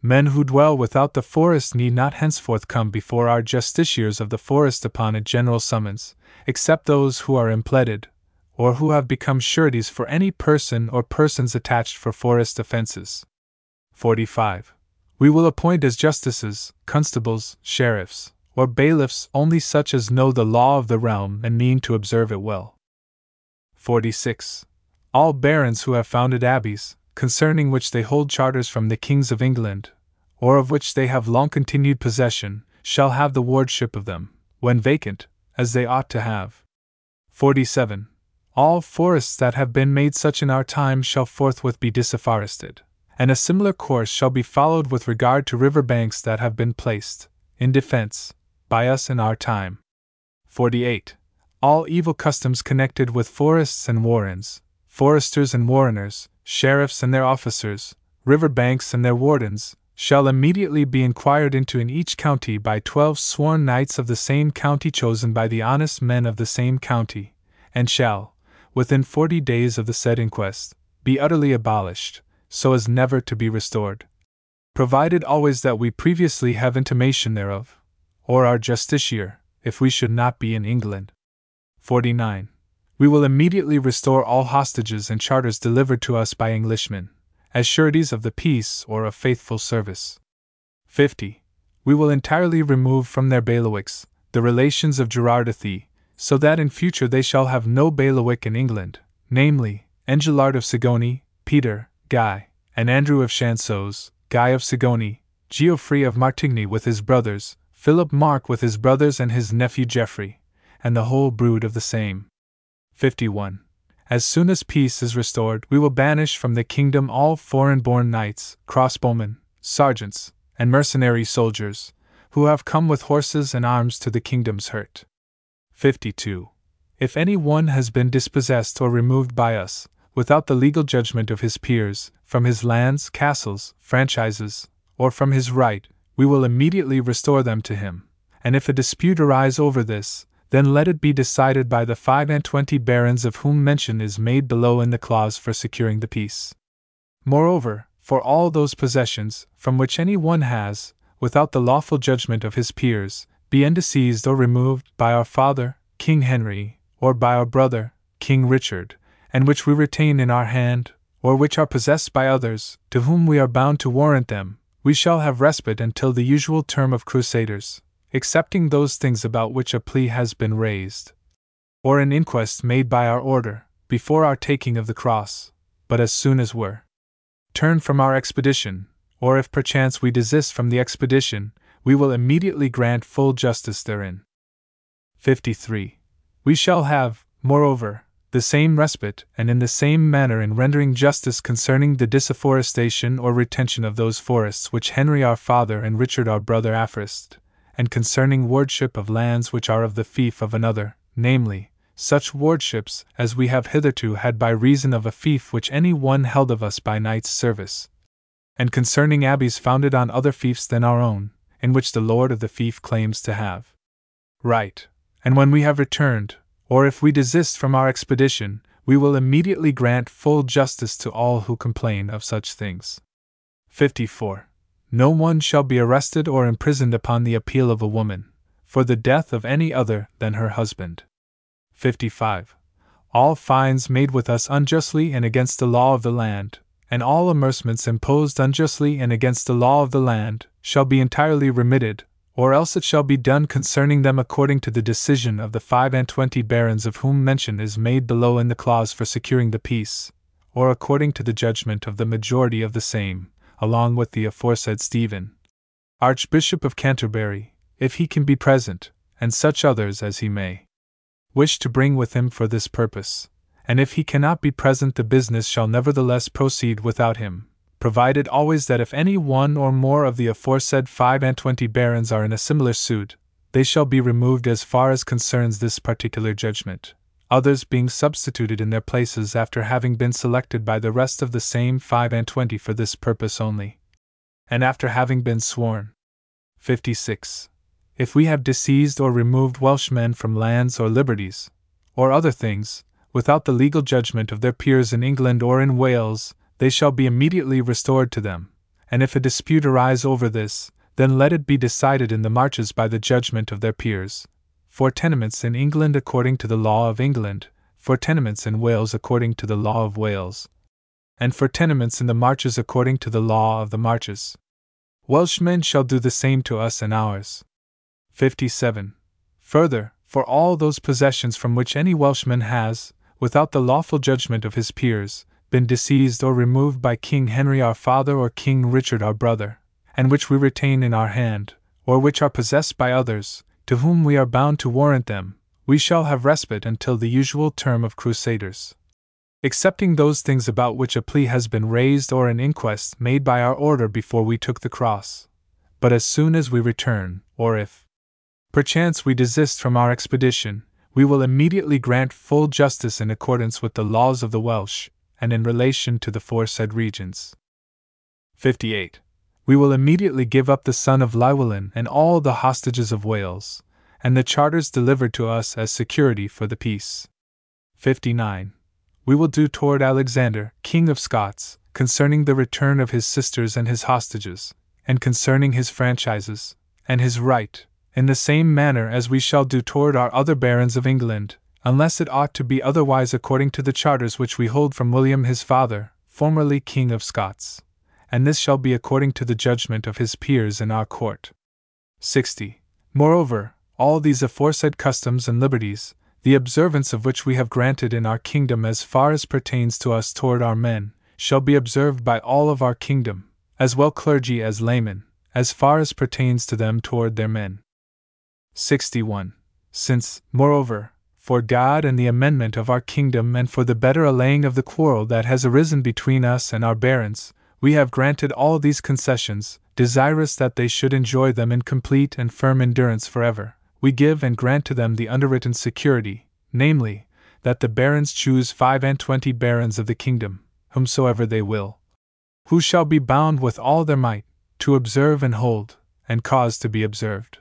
Men who dwell without the forest need not henceforth come before our justiciars of the forest upon a general summons, except those who are impleaded, or who have become sureties for any person or persons attached for forest offences. 45. We will appoint as justices, constables, sheriffs, or bailiffs only such as know the law of the realm and mean to observe it well. 46. All barons who have founded abbeys, concerning which they hold charters from the kings of England, or of which they have long continued possession, shall have the wardship of them, when vacant, as they ought to have. 47. All forests that have been made such in our time shall forthwith be disafforested, and a similar course shall be followed with regard to river banks that have been placed, in defence, by us in our time. 48. All evil customs connected with forests and warrens, foresters and warreners, sheriffs and their officers, river banks and their wardens, shall immediately be inquired into in each county by 12 sworn knights of the same county chosen by the honest men of the same county, and shall, within 40 days of the said inquest, be utterly abolished, so as never to be restored, provided always that we previously have intimation thereof, or our justiciar, if we should not be in England. 49. We will immediately restore all hostages and charters delivered to us by Englishmen, as sureties of the peace or of faithful service. 50. We will entirely remove from their bailiwicks the relations of Gerard de Athée, so that in future they shall have no bailiwick in England, namely, Engelard of Cigogné, Peter, Guy, and Andrew of Chanceaux, Guy of Sigoni, Geoffrey of Martigny with his brothers, Philip Mark with his brothers and his nephew Geoffrey, and the whole brood of the same. 51. As soon as peace is restored, we will banish from the kingdom all foreign-born knights, crossbowmen, sergeants, and mercenary soldiers, who have come with horses and arms to the kingdom's hurt. 52. If any one has been dispossessed or removed by us, without the legal judgment of his peers, from his lands, castles, franchises, or from his right, we will immediately restore them to him, and if a dispute arise over this, then let it be decided by the 25 barons of whom mention is made below in the clause for securing the peace. Moreover, for all those possessions, from which any one has, without the lawful judgment of his peers, be undeceased or removed by our father, King Henry, or by our brother, King Richard, and which we retain in our hand, or which are possessed by others, to whom we are bound to warrant them, we shall have respite until the usual term of crusaders, excepting those things about which a plea has been raised, or an inquest made by our order, before our taking of the cross, but as soon as we're turned from our expedition, or if perchance we desist from the expedition, we will immediately grant full justice therein. 53. We shall have, moreover, the same respite and in the same manner in rendering justice concerning the disafforestation or retention of those forests which Henry our father and Richard our brother afforest, and concerning wardship of lands which are of the fief of another, namely, such wardships as we have hitherto had by reason of a fief which any one held of us by knight's service, and concerning abbeys founded on other fiefs than our own, in which the lord of the fief claims to have right, and when we have returned, or if we desist from our expedition, we will immediately grant full justice to all who complain of such things. 54. No one shall be arrested or imprisoned upon the appeal of a woman, for the death of any other than her husband. 55. All fines made with us unjustly and against the law of the land, and all amercements imposed unjustly and against the law of the land, shall be entirely remitted, or else it shall be done concerning them according to the decision of the 25 barons of whom mention is made below in the clause for securing the peace, or according to the judgment of the majority of the same, along with the aforesaid Stephen, Archbishop of Canterbury, if he can be present, and such others as he may wish to bring with him for this purpose, and if he cannot be present the business shall nevertheless proceed without him, provided always that if any one or more of the aforesaid 25 barons are in a similar suit, they shall be removed as far as concerns this particular judgment, others being substituted in their places after having been selected by the rest of the same 25 for this purpose only, and after having been sworn. 56. If we have deceased or removed Welshmen from lands or liberties, or other things, without the legal judgment of their peers in England or in Wales, they shall be immediately restored to them, and if a dispute arise over this, then let it be decided in the marches by the judgment of their peers, for tenements in England according to the law of England, for tenements in Wales according to the law of Wales, and for tenements in the marches according to the law of the marches. Welshmen shall do the same to us and ours. 57. Further, for all those possessions from which any Welshman has, without the lawful judgment of his peers, been deceased or removed by King Henry our father or King Richard our brother, and which we retain in our hand, or which are possessed by others, to whom we are bound to warrant them, we shall have respite until the usual term of crusaders, excepting those things about which a plea has been raised or an inquest made by our order before we took the cross, but as soon as we return, or if perchance we desist from our expedition, we will immediately grant full justice in accordance with the laws of the Welsh, and in relation to the foresaid regions. 58. We will immediately give up the son of Llywelyn and all the hostages of Wales, and the charters delivered to us as security for the peace. 59. We will do toward Alexander, King of Scots, concerning the return of his sisters and his hostages, and concerning his franchises, and his right, in the same manner as we shall do toward our other barons of England, unless it ought to be otherwise according to the charters which we hold from William his father, formerly King of Scots, and this shall be according to the judgment of his peers in our court. 60. Moreover, all these aforesaid customs and liberties, the observance of which we have granted in our kingdom as far as pertains to us toward our men, shall be observed by all of our kingdom, as well clergy as laymen, as far as pertains to them toward their men. 61. Since, moreover, for God and the amendment of our kingdom and for the better allaying of the quarrel that has arisen between us and our barons, we have granted all these concessions, desirous that they should enjoy them in complete and firm endurance forever, we give and grant to them the underwritten security, namely, that the barons choose 25 barons of the kingdom, whomsoever they will, who shall be bound with all their might, to observe and hold, and cause to be observed,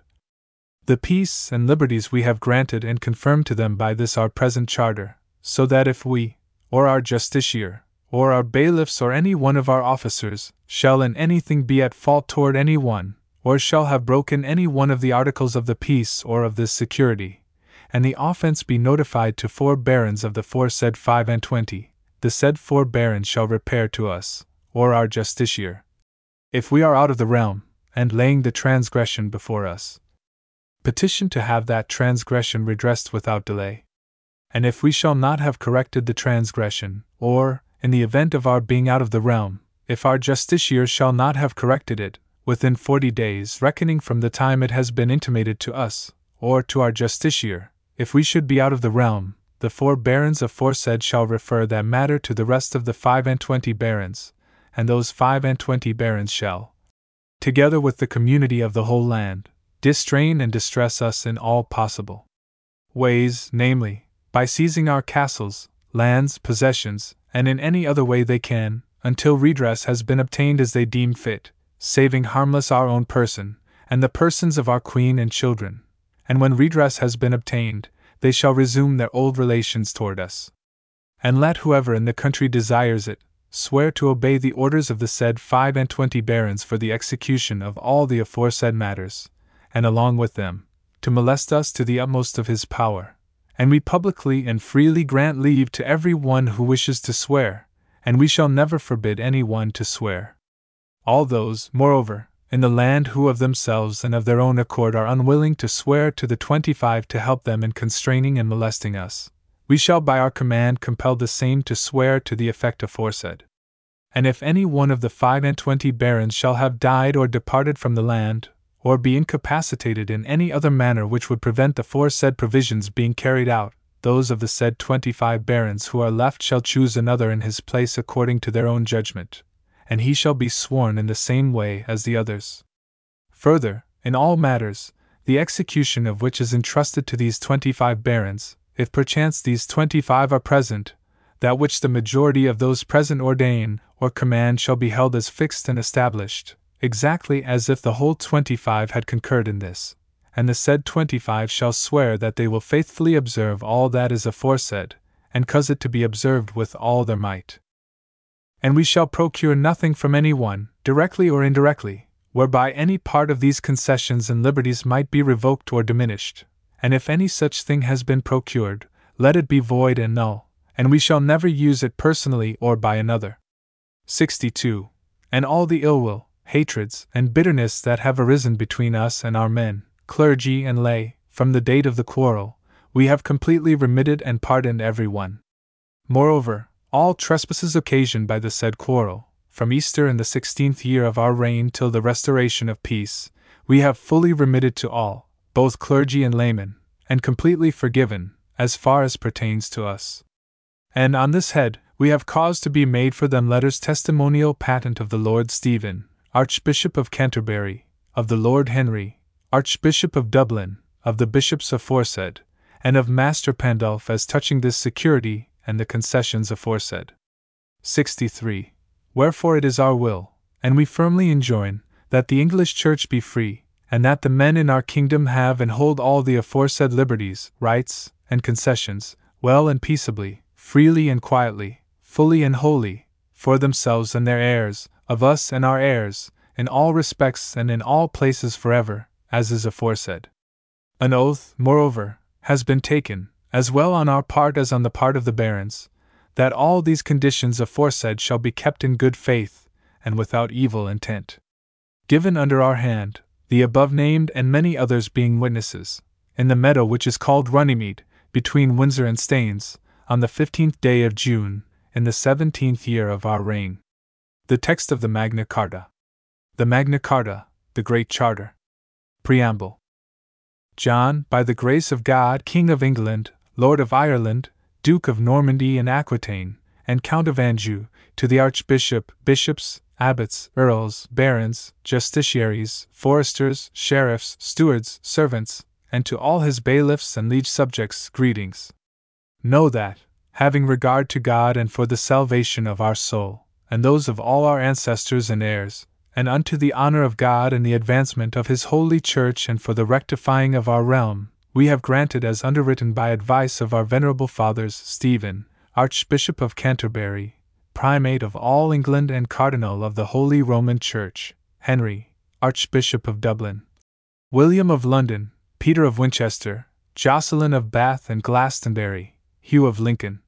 the peace and liberties we have granted and confirmed to them by this our present charter, so that if we, or our justiciar, or our bailiffs or any one of our officers, shall in anything be at fault toward any one, or shall have broken any one of the articles of the peace or of this security, and the offence be notified to four barons of the foresaid 25 and 20, the said four barons shall repair to us, or our justiciar, if we are out of the realm, and laying the transgression before us, petition to have that transgression redressed without delay. And if we shall not have corrected the transgression, or, in the event of our being out of the realm, if our justiciar shall not have corrected it, within 40 days reckoning from the time it has been intimated to us, or to our justiciar, if we should be out of the realm, the four barons aforesaid shall refer that matter to the rest of the 25 and 20 barons, and those 25 and 20 barons shall, together with the community of the whole land, distrain and distress us in all possible ways, namely, by seizing our castles, lands, possessions, and in any other way they can, until redress has been obtained as they deem fit, saving harmless our own person, and the persons of our queen and children, and when redress has been obtained, they shall resume their old relations toward us. And let whoever in the country desires it, swear to obey the orders of the said 25 and 20 barons for the execution of all the aforesaid matters, and along with them, to molest us to the utmost of his power. And we publicly and freely grant leave to every one who wishes to swear, and we shall never forbid any one to swear. All those, moreover, in the land who of themselves and of their own accord are unwilling to swear to the 25 to help them in constraining and molesting us, we shall by our command compel the same to swear to the effect aforesaid. And if any one of the 25 and 20 barons shall have died or departed from the land, or be incapacitated in any other manner which would prevent the foresaid provisions being carried out, those of the said 25 barons who are left shall choose another in his place according to their own judgment, and he shall be sworn in the same way as the others. Further, in all matters, the execution of which is entrusted to these 25 barons, if perchance these 25 are present, that which the majority of those present ordain or command shall be held as fixed and established, exactly as if the whole 25 had concurred in this, and the said 25 shall swear that they will faithfully observe all that is aforesaid, and cause it to be observed with all their might. And we shall procure nothing from any one, directly or indirectly, whereby any part of these concessions and liberties might be revoked or diminished. And if any such thing has been procured, let it be void and null, and we shall never use it personally or by another. 62. And all the ill will, hatreds, and bitterness that have arisen between us and our men, clergy and lay, from the date of the quarrel, we have completely remitted and pardoned every one. Moreover, all trespasses occasioned by the said quarrel, from Easter in the 16th year of our reign till the restoration of peace, we have fully remitted to all, both clergy and laymen, and completely forgiven, as far as pertains to us. And on this head, we have caused to be made for them letters testimonial patent of the Lord Stephen, Archbishop of Canterbury, of the Lord Henry, Archbishop of Dublin, of the bishops aforesaid, and of Master Pandulf as touching this security and the concessions aforesaid. 63. Wherefore it is our will, and we firmly enjoin, that the English Church be free, and that the men in our kingdom have and hold all the aforesaid liberties, rights, and concessions, well and peaceably, freely and quietly, fully and wholly, for themselves and their heirs, of us and our heirs, in all respects and in all places forever, as is aforesaid. An oath, moreover, has been taken, as well on our part as on the part of the barons, that all these conditions aforesaid shall be kept in good faith, and without evil intent, given under our hand, the above-named and many others being witnesses, in the meadow which is called Runnymede, between Windsor and Staines, on the 15th day of June, in the 17th year of our reign. The text of the Magna Carta. The Magna Carta, the Great Charter. Preamble. John, by the grace of God, King of England, Lord of Ireland, Duke of Normandy and Aquitaine, and Count of Anjou, to the Archbishop, Bishops, abbots, earls, barons, justiciaries, foresters, sheriffs, stewards, servants, and to all his bailiffs and liege subjects, greetings. Know that, having regard to God and for the salvation of our soul, and those of all our ancestors and heirs, and unto the honor of God and the advancement of his holy church and for the rectifying of our realm, we have granted as underwritten by advice of our venerable fathers Stephen, Archbishop of Canterbury, Primate of all England and Cardinal of the Holy Roman Church, Henry, Archbishop of Dublin, William of London, Peter of Winchester, Jocelyn of Bath and Glastonbury, Hugh of Lincoln,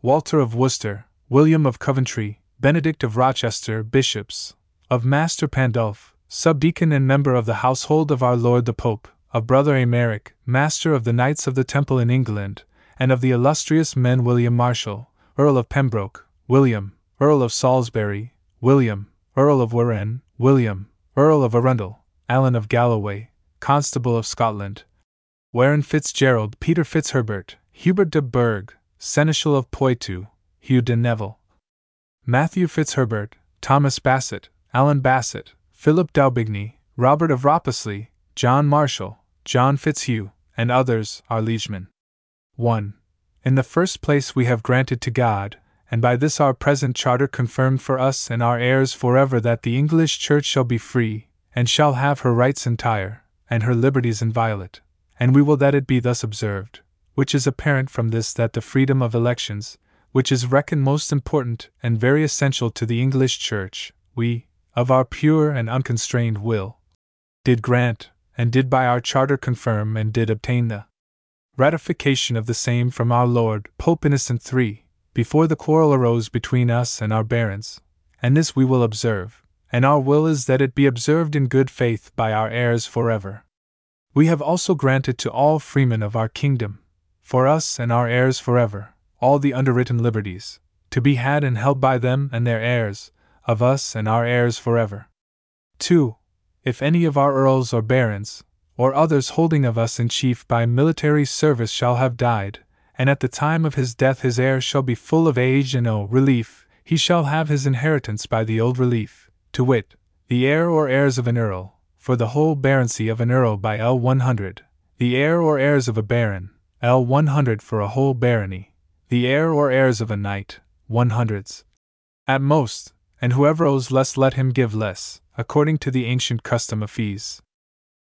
Walter of Worcester, William of Coventry, Benedict of Rochester, bishops, of Master Pandulf, subdeacon and member of the household of our Lord the Pope, of Brother Aymeric, master of the Knights of the Temple in England, and of the illustrious men William Marshall, Earl of Pembroke, William, Earl of Salisbury, William, Earl of Warren, William, Earl of Arundel, Alan of Galloway, Constable of Scotland, Warren Fitzgerald, Peter Fitzherbert, Hubert de Burgh, Seneschal of Poitou, Hugh de Neville, Matthew Fitzherbert, Thomas Bassett, Alan Bassett, Philip Daubigny, Robert of Ropoli, John Marshall, John Fitzhugh, and others, our liegemen. 1. In the first place we have granted to God, and by this our present charter confirmed for us and our heirs forever, that the English Church shall be free, and shall have her rights entire, and her liberties inviolate, and we will that it be thus observed, which is apparent from this, that the freedom of elections, which is reckoned most important and very essential to the English Church, we, of our pure and unconstrained will, did grant, and did by our charter confirm, and did obtain the ratification of the same from our Lord Pope Innocent III, before the quarrel arose between us and our barons, and this we will observe, and our will is that it be observed in good faith by our heirs forever. We have also granted to all freemen of our kingdom, for us and our heirs forever, all the underwritten liberties, to be had and held by them and their heirs, of us and our heirs forever. 2. If any of our earls or barons, or others holding of us in chief by military service, shall have died, and at the time of his death his heir shall be full of age and old relief, he shall have his inheritance by the old relief, to wit, the heir or heirs of an earl, for the whole baroncy of an earl by L100, the heir or heirs of a baron, L100 for a whole barony, the heir or heirs of a knight, 100s. At most, and whoever owes less let him give less, according to the ancient custom of fees.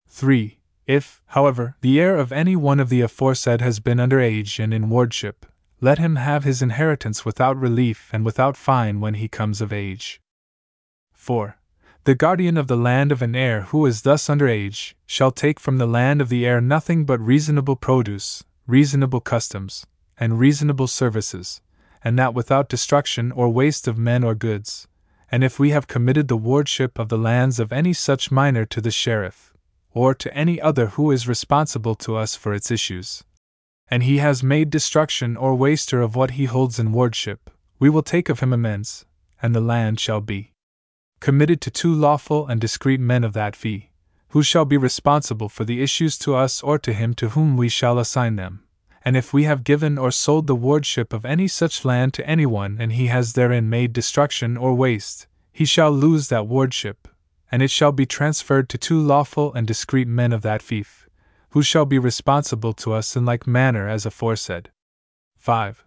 3. If, however, the heir of any one of the aforesaid has been under age and in wardship, let him have his inheritance without relief and without fine when he comes of age. 4. The guardian of the land of an heir who is thus under age shall take from the land of the heir nothing but reasonable produce, reasonable customs, and reasonable services, and that without destruction or waste of men or goods. And if we have committed the wardship of the lands of any such minor to the sheriff, or to any other who is responsible to us for its issues, and he has made destruction or waster of what he holds in wardship, we will take of him amends, and the land shall be committed to two lawful and discreet men of that fee, who shall be responsible for the issues to us or to him to whom we shall assign them. And if we have given or sold the wardship of any such land to anyone, and he has therein made destruction or waste, he shall lose that wardship, and it shall be transferred to two lawful and discreet men of that fief, who shall be responsible to us in like manner as aforesaid. 5.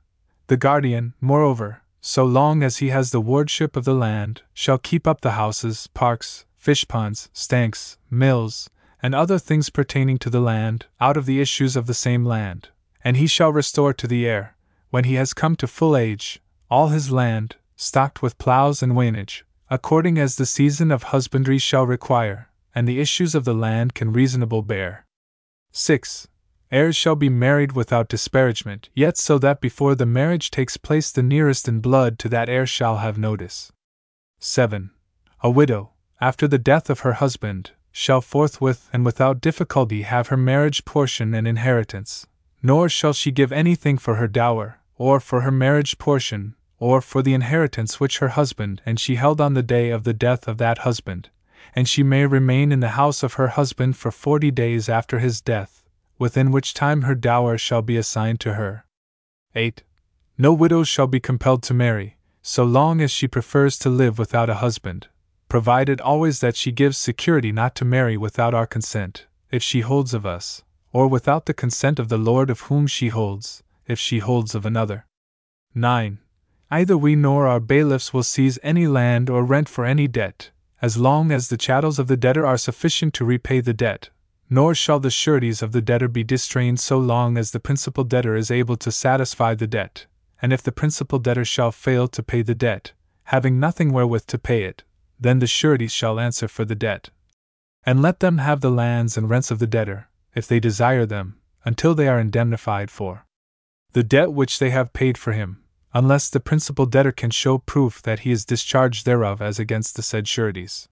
The guardian, moreover, so long as he has the wardship of the land, shall keep up the houses, parks, fish ponds, stanks, mills, and other things pertaining to the land, out of the issues of the same land, and he shall restore to the heir, when he has come to full age, all his land, stocked with ploughs and wainage, according as the season of husbandry shall require, and the issues of the land can reasonable bear. 6. Heirs shall be married without disparagement, yet so that before the marriage takes place the nearest in blood to that heir shall have notice. 7. A widow, after the death of her husband, shall forthwith and without difficulty have her marriage portion and inheritance, nor shall she give anything for her dower, or for her marriage portion, or for the inheritance which her husband and she held on the day of the death of that husband, and she may remain in the house of her husband for 40 days after his death, within which time her dower shall be assigned to her. 8. No widow shall be compelled to marry, so long as she prefers to live without a husband, provided always that she gives security not to marry without our consent, if she holds of us, or without the consent of the lord of whom she holds, if she holds of another. 9. Either we nor our bailiffs will seize any land or rent for any debt, as long as the chattels of the debtor are sufficient to repay the debt, nor shall the sureties of the debtor be distrained so long as the principal debtor is able to satisfy the debt, and if the principal debtor shall fail to pay the debt, having nothing wherewith to pay it, then the sureties shall answer for the debt. and let them have the lands and rents of the debtor, if they desire them, until they are indemnified for the debt which they have paid for him, unless the principal debtor can show proof that he is discharged thereof as against the said sureties.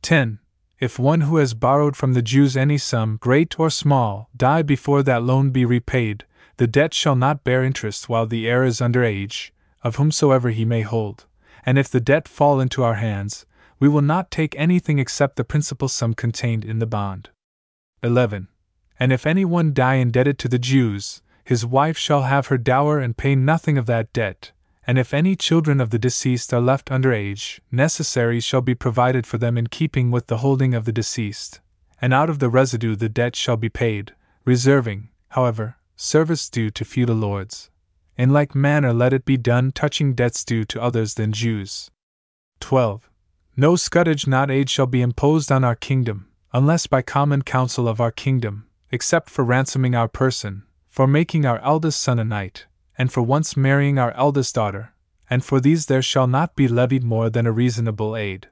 10. If one who has borrowed from the Jews any sum, great or small, die before that loan be repaid, the debt shall not bear interest while the heir is under age, of whomsoever he may hold, and if the debt fall into our hands, we will not take anything except the principal sum contained in the bond. 11. And if any one die indebted to the Jews, his wife shall have her dower and pay nothing of that debt, and if any children of the deceased are left under age, necessaries shall be provided for them in keeping with the holding of the deceased, and out of the residue the debt shall be paid, reserving, however, service due to feudal lords. In like manner let it be done touching debts due to others than Jews. 12. No scutage not aid shall be imposed on our kingdom, unless by common counsel of our kingdom, except for ransoming our person, for making our eldest son a knight, and for once marrying our eldest daughter, and for these there shall not be levied more than a reasonable aid.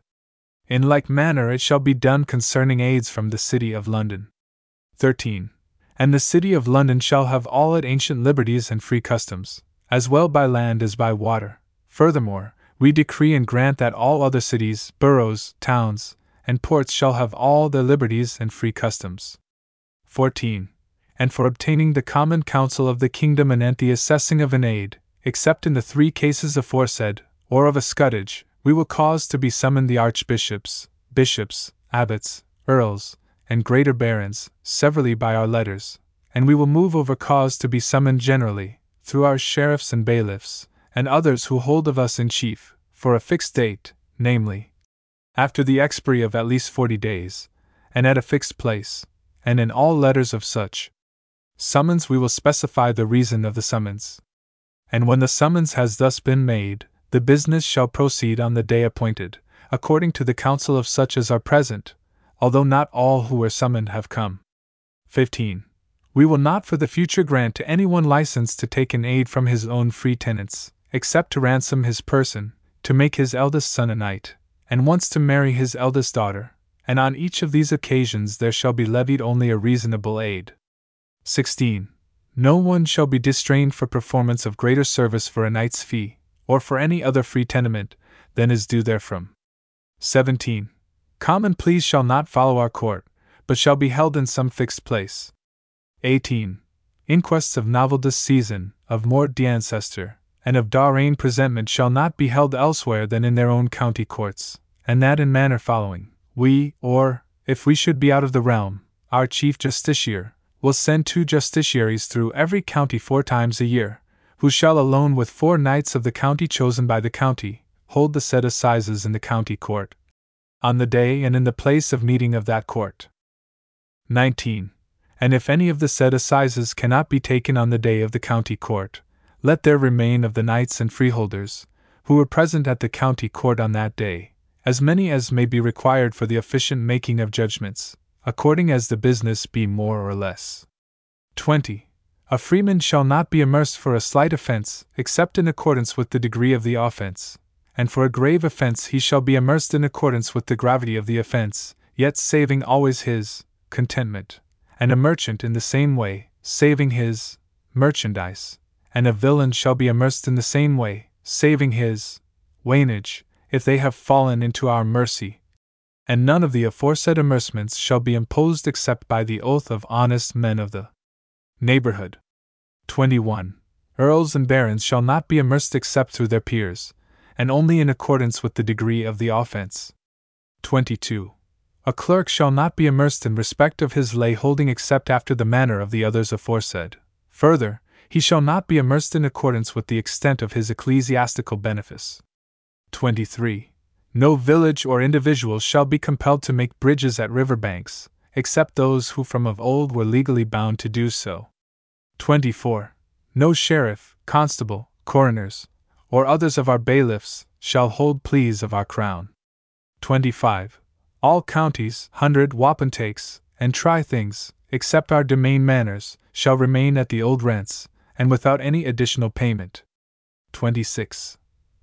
In like manner it shall be done concerning aids from the city of London. 13. And the city of London shall have all its ancient liberties and free customs, as well by land as by water. Furthermore, we decree and grant that all other cities, boroughs, towns, and ports shall have all their liberties and free customs. 14. And for obtaining the common counsel of the kingdom anent the assessing of an aid, except in the three cases aforesaid, or of a scutage, we will cause to be summoned the archbishops, bishops, abbots, earls, and greater barons, severally by our letters, and we will move over cause to be summoned generally, through our sheriffs and bailiffs, and others who hold of us in chief, for a fixed date, namely, after the expiry of at least 40 days, and at a fixed place, and in all letters of such summons we will specify the reason of the summons. And when the summons has thus been made, the business shall proceed on the day appointed, according to the counsel of such as are present, although not all who were summoned have come. 15. We will not for the future grant to any one license to take an aid from his own free tenants, except to ransom his person, to make his eldest son a knight, and once to marry his eldest daughter, and on each of these occasions there shall be levied only a reasonable aid. 16. No one shall be distrained for performance of greater service for a knight's fee, or for any other free tenement, than is due therefrom. 17. Common pleas shall not follow our court, but shall be held in some fixed place. 18. Inquests of novel this season, of mort d'ancestor, and of darrain presentment shall not be held elsewhere than in their own county courts, and that in manner following, we, or, if we should be out of the realm, our chief justiciar, will send 2 justiciaries through every county 4 times a year, who shall alone with 4 knights of the county chosen by the county, hold the said assizes in the county court, on the day and in the place of meeting of that court. 19. And if any of the said assizes cannot be taken on the day of the county court, let there remain of the knights and freeholders, who were present at the county court on that day, as many as may be required for the efficient making of judgments, according as the business be more or less. 20. A freeman shall not be amerced for a slight offence, except in accordance with the degree of the offence, and for a grave offence he shall be amerced in accordance with the gravity of the offence, yet saving always his contentment, and a merchant in the same way, saving his merchandise, and a villain shall be amerced in the same way, saving his wainage, if they have fallen into our mercy. And none of the aforesaid amercements shall be imposed except by the oath of honest men of the neighborhood. 21. Earls and barons shall not be amerced except through their peers, and only in accordance with the degree of the offense. 22. A clerk shall not be amerced in respect of his lay holding except after the manner of the others aforesaid. Further, he shall not be amerced in accordance with the extent of his ecclesiastical benefice. 23. No village or individual shall be compelled to make bridges at river banks, except those who from of old were legally bound to do so. 24. No sheriff, constable, coroners, or others of our bailiffs, shall hold pleas of our crown. 25. All counties, 100 wapentakes, and try things, except our domain manors, shall remain at the old rents, and without any additional payment. 26.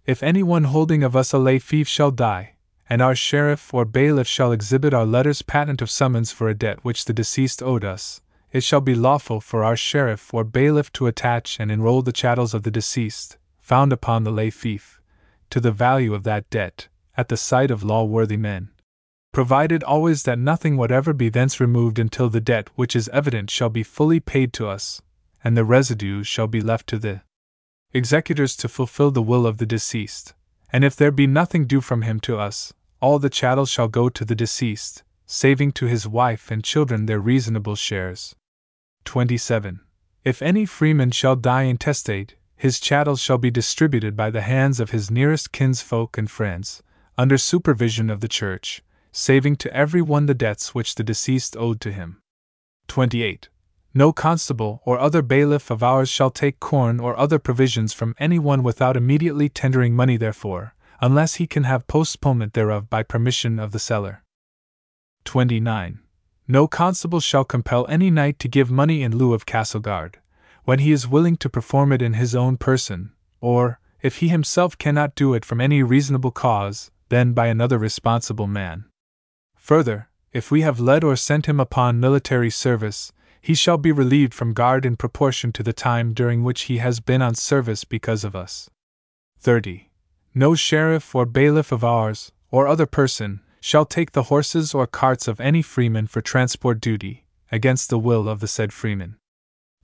If any one holding of us a lay fief shall die, and our sheriff or bailiff shall exhibit our letters patent of summons for a debt which the deceased owed us, it shall be lawful for our sheriff or bailiff to attach and enroll the chattels of the deceased, found upon the lay fief, to the value of that debt, at the sight of law-worthy men, provided always that nothing whatever be thence removed until the debt which is evident shall be fully paid to us, and the residue shall be left to the executors to fulfill the will of the deceased. And if there be nothing due from him to us, all the chattels shall go to the deceased, saving to his wife and children their reasonable shares. 27. If any freeman shall die intestate, his chattels shall be distributed by the hands of his nearest kinsfolk and friends, under supervision of the Church, saving to every one the debts which the deceased owed to him. 28. No constable or other bailiff of ours shall take corn or other provisions from any one without immediately tendering money therefor, unless he can have postponement thereof by permission of the seller. 29. No constable shall compel any knight to give money in lieu of castle guard, when he is willing to perform it in his own person, or, if he himself cannot do it from any reasonable cause, then by another responsible man. Further, if we have led or sent him upon military service, he shall be relieved from guard in proportion to the time during which he has been on service because of us. 30. No sheriff or bailiff of ours, or other person, shall take the horses or carts of any freeman for transport duty, against the will of the said freeman.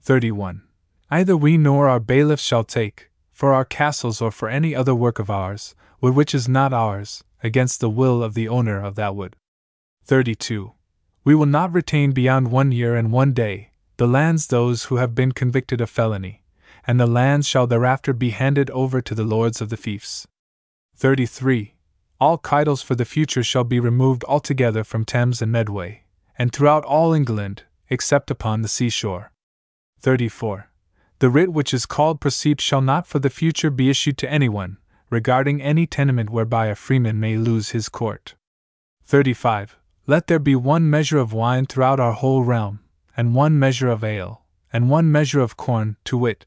31. Either we nor our bailiffs shall take, for our castles or for any other work of ours, wood which is not ours, against the will of the owner of that wood. 32. We will not retain beyond 1 year and 1 day, the lands those who have been convicted of felony, and the lands shall thereafter be handed over to the lords of the fiefs. 33. All titles for the future shall be removed altogether from Thames and Medway, and throughout all England, except upon the seashore. 34. The writ which is called Precept shall not for the future be issued to anyone, regarding any tenement whereby a freeman may lose his court. 35. Let there be 1 measure of wine throughout our whole realm, and 1 measure of ale, and 1 measure of corn, to wit,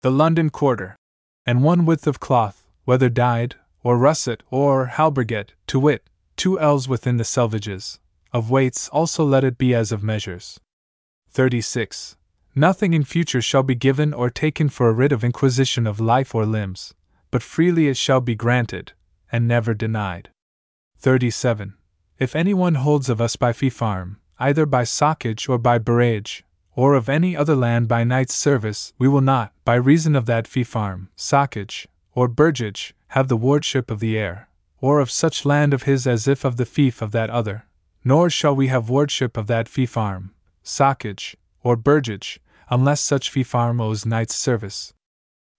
the London quarter, and 1 width of cloth, whether dyed, or russet, or halberget, to wit, 2 ells within the selvages. Of weights also let it be as of measures. 36. Nothing in future shall be given or taken for a writ of inquisition of life or limbs, but freely it shall be granted, and never denied. 37. If anyone holds of us by fee farm, either by sockage or by barrage, or of any other land by night's service, we will not, by reason of that fee farm, sockage, or burgage, have the wardship of the heir, or of such land of his as if of the fief of that other, nor shall we have wardship of that fee farm, sockage, or burgage, unless such fee farm owes night's service.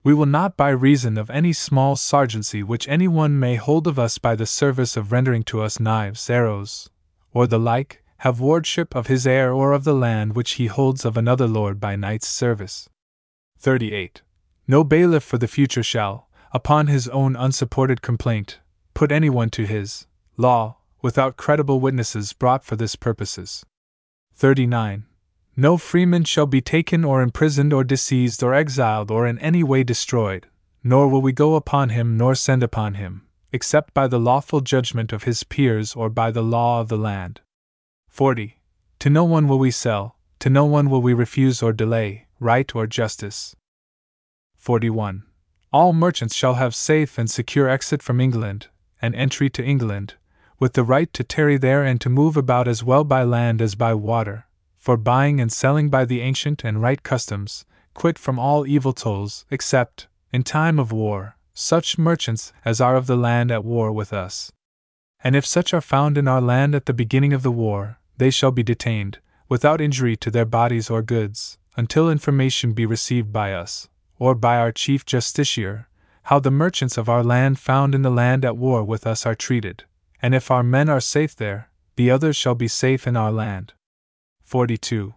We will not by reason of any small sargency which any one may hold of us by the service of rendering to us knives, arrows, or the like, have wardship of his heir or of the land which he holds of another lord by knight's service. 38. No bailiff for the future shall, upon his own unsupported complaint, put anyone to his law, without credible witnesses brought for this purposes. 39. No freeman shall be taken or imprisoned or diseased or exiled or in any way destroyed, nor will we go upon him nor send upon him, except by the lawful judgment of his peers or by the law of the land. 40. To no one will we sell, to no one will we refuse or delay, right or justice. 41. All merchants shall have safe and secure exit from England, and entry to England, with the right to tarry there and to move about as well by land as by water, for buying and selling by the ancient and right customs, quit from all evil tolls, except, in time of war, such merchants as are of the land at war with us. And if such are found in our land at the beginning of the war, they shall be detained, without injury to their bodies or goods, until information be received by us, or by our chief justiciar, how the merchants of our land found in the land at war with us are treated, and if our men are safe there, the others shall be safe in our land. 42.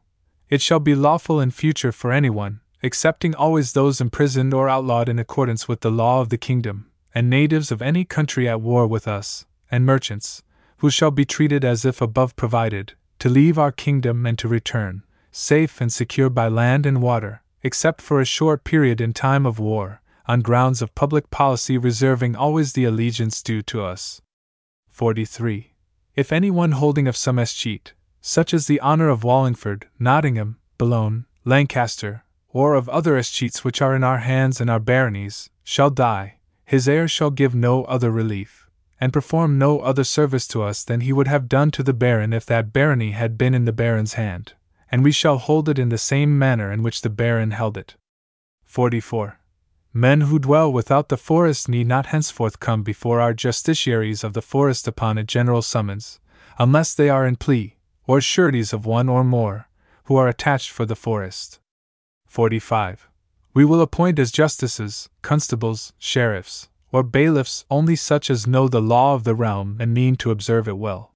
It shall be lawful in future for anyone, excepting always those imprisoned or outlawed in accordance with the law of the kingdom, and natives of any country at war with us, and merchants, who shall be treated as if above provided, to leave our kingdom and to return, safe and secure by land and water, except for a short period in time of war, on grounds of public policy reserving always the allegiance due to us. 43. If any one holding of some escheat, such as the honour of Wallingford, Nottingham, Boulogne, Lancaster, or of other escheats which are in our hands and our baronies, shall die, his heir shall give no other relief, and perform no other service to us than he would have done to the baron if that barony had been in the baron's hand, and we shall hold it in the same manner in which the baron held it. 44. Men who dwell without the forest need not henceforth come before our justiciaries of the forest upon a general summons, unless they are in plea, or sureties of one or more, who are attached for the forest. 45. We will appoint as justices, constables, sheriffs, or bailiffs only such as know the law of the realm and mean to observe it well.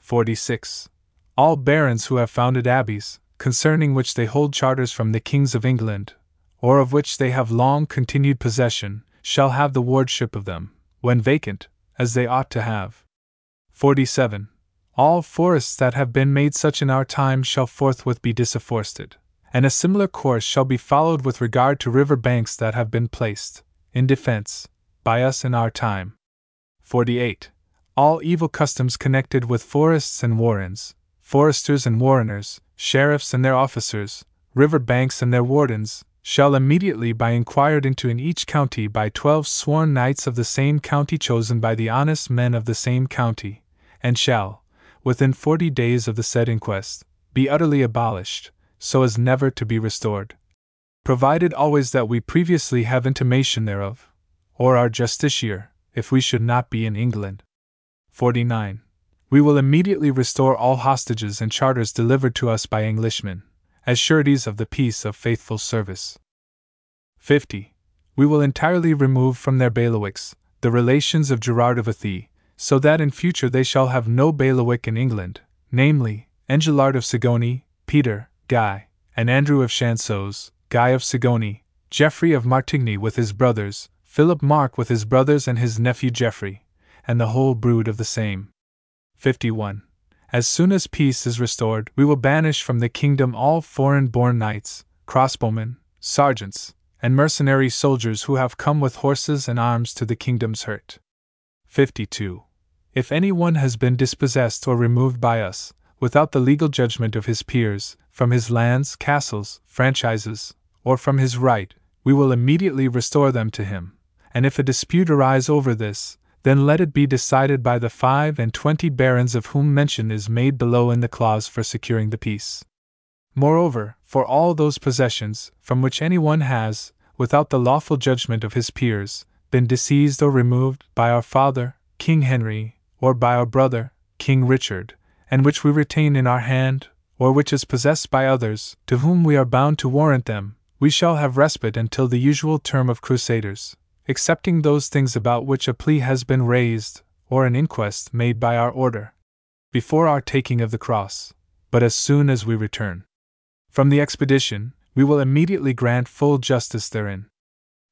46. All barons who have founded abbeys, concerning which they hold charters from the kings of England, or of which they have long continued possession, shall have the wardship of them, when vacant, as they ought to have. 47. All forests that have been made such in our time shall forthwith be disafforested, and a similar course shall be followed with regard to river banks that have been placed, in defence, by us in our time. 48. All evil customs connected with forests and warrens, foresters and warreners, sheriffs and their officers, river banks and their wardens, shall immediately be inquired into in each county by 12 sworn knights of the same county chosen by the honest men of the same county, and shall, within 40 days of the said inquest, be utterly abolished, so as never to be restored, provided always that we previously have intimation thereof, or our justiciar, if we should not be in England. 49. We will immediately restore all hostages and charters delivered to us by Englishmen, as sureties of the peace of faithful service. 50. We will entirely remove from their bailiwicks the relations of Gerard of Athée, so that in future they shall have no bailiwick in England, namely, Engelard of Cigogné, Peter, Guy, and Andrew of Chanceaux, Guy of Sigoni, Geoffrey of Martigny with his brothers, Philip Mark with his brothers and his nephew Geoffrey, and the whole brood of the same. 51. As soon as peace is restored, we will banish from the kingdom all foreign-born knights, crossbowmen, sergeants, and mercenary soldiers who have come with horses and arms to the kingdom's hurt. 52. If any one has been dispossessed or removed by us, without the legal judgment of his peers, from his lands, castles, franchises, or from his right, we will immediately restore them to him, and if a dispute arise over this, then let it be decided by the 25 barons of whom mention is made below in the clause for securing the peace. Moreover, for all those possessions, from which any one has, without the lawful judgment of his peers, been disseized or removed by our father, King Henry, or by our brother, King Richard, and which we retain in our hand, or which is possessed by others, to whom we are bound to warrant them, we shall have respite until the usual term of crusaders, excepting those things about which a plea has been raised, or an inquest made by our order, before our taking of the cross, but as soon as we return from the expedition, we will immediately grant full justice therein.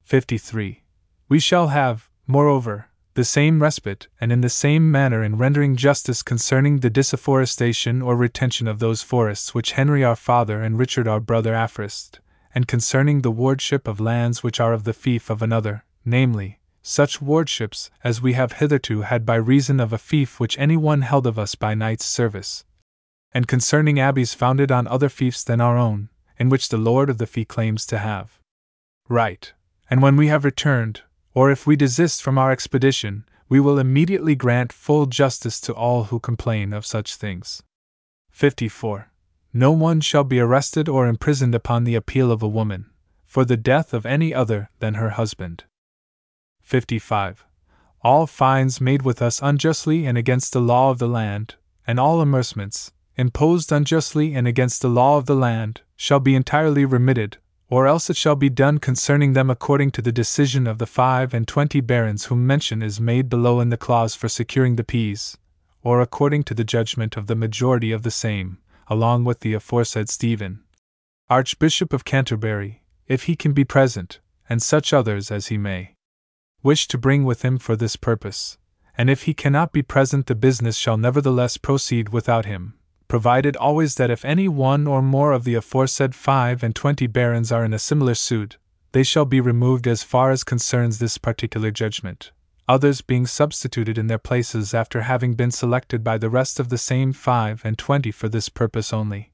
53. We shall have, moreover, the same respite and in the same manner in rendering justice concerning the disafforestation or retention of those forests which Henry our father and Richard our brother afforest, and concerning the wardship of lands which are of the fief of another, namely, such wardships as we have hitherto had by reason of a fief which any one held of us by knight's service, and concerning abbeys founded on other fiefs than our own, in which the lord of the fee claims to have right. And when we have returned, or if we desist from our expedition, we will immediately grant full justice to all who complain of such things. 54. No one shall be arrested or imprisoned upon the appeal of a woman, for the death of any other than her husband. 55. All fines made with us unjustly and against the law of the land, and all amercements, imposed unjustly and against the law of the land, shall be entirely remitted, or else it shall be done concerning them according to the decision of the 25 barons whom mention is made below in the clause for securing the peace, or according to the judgment of the majority of the same, along with the aforesaid Stephen, Archbishop of Canterbury, if he can be present, and such others as he may wish to bring with him for this purpose, and if he cannot be present the business shall nevertheless proceed without him, provided always that if any one or more of the aforesaid 25 barons are in a similar suit, they shall be removed as far as concerns this particular judgment, others being substituted in their places after having been selected by the rest of the same 5 and 20 for this purpose only,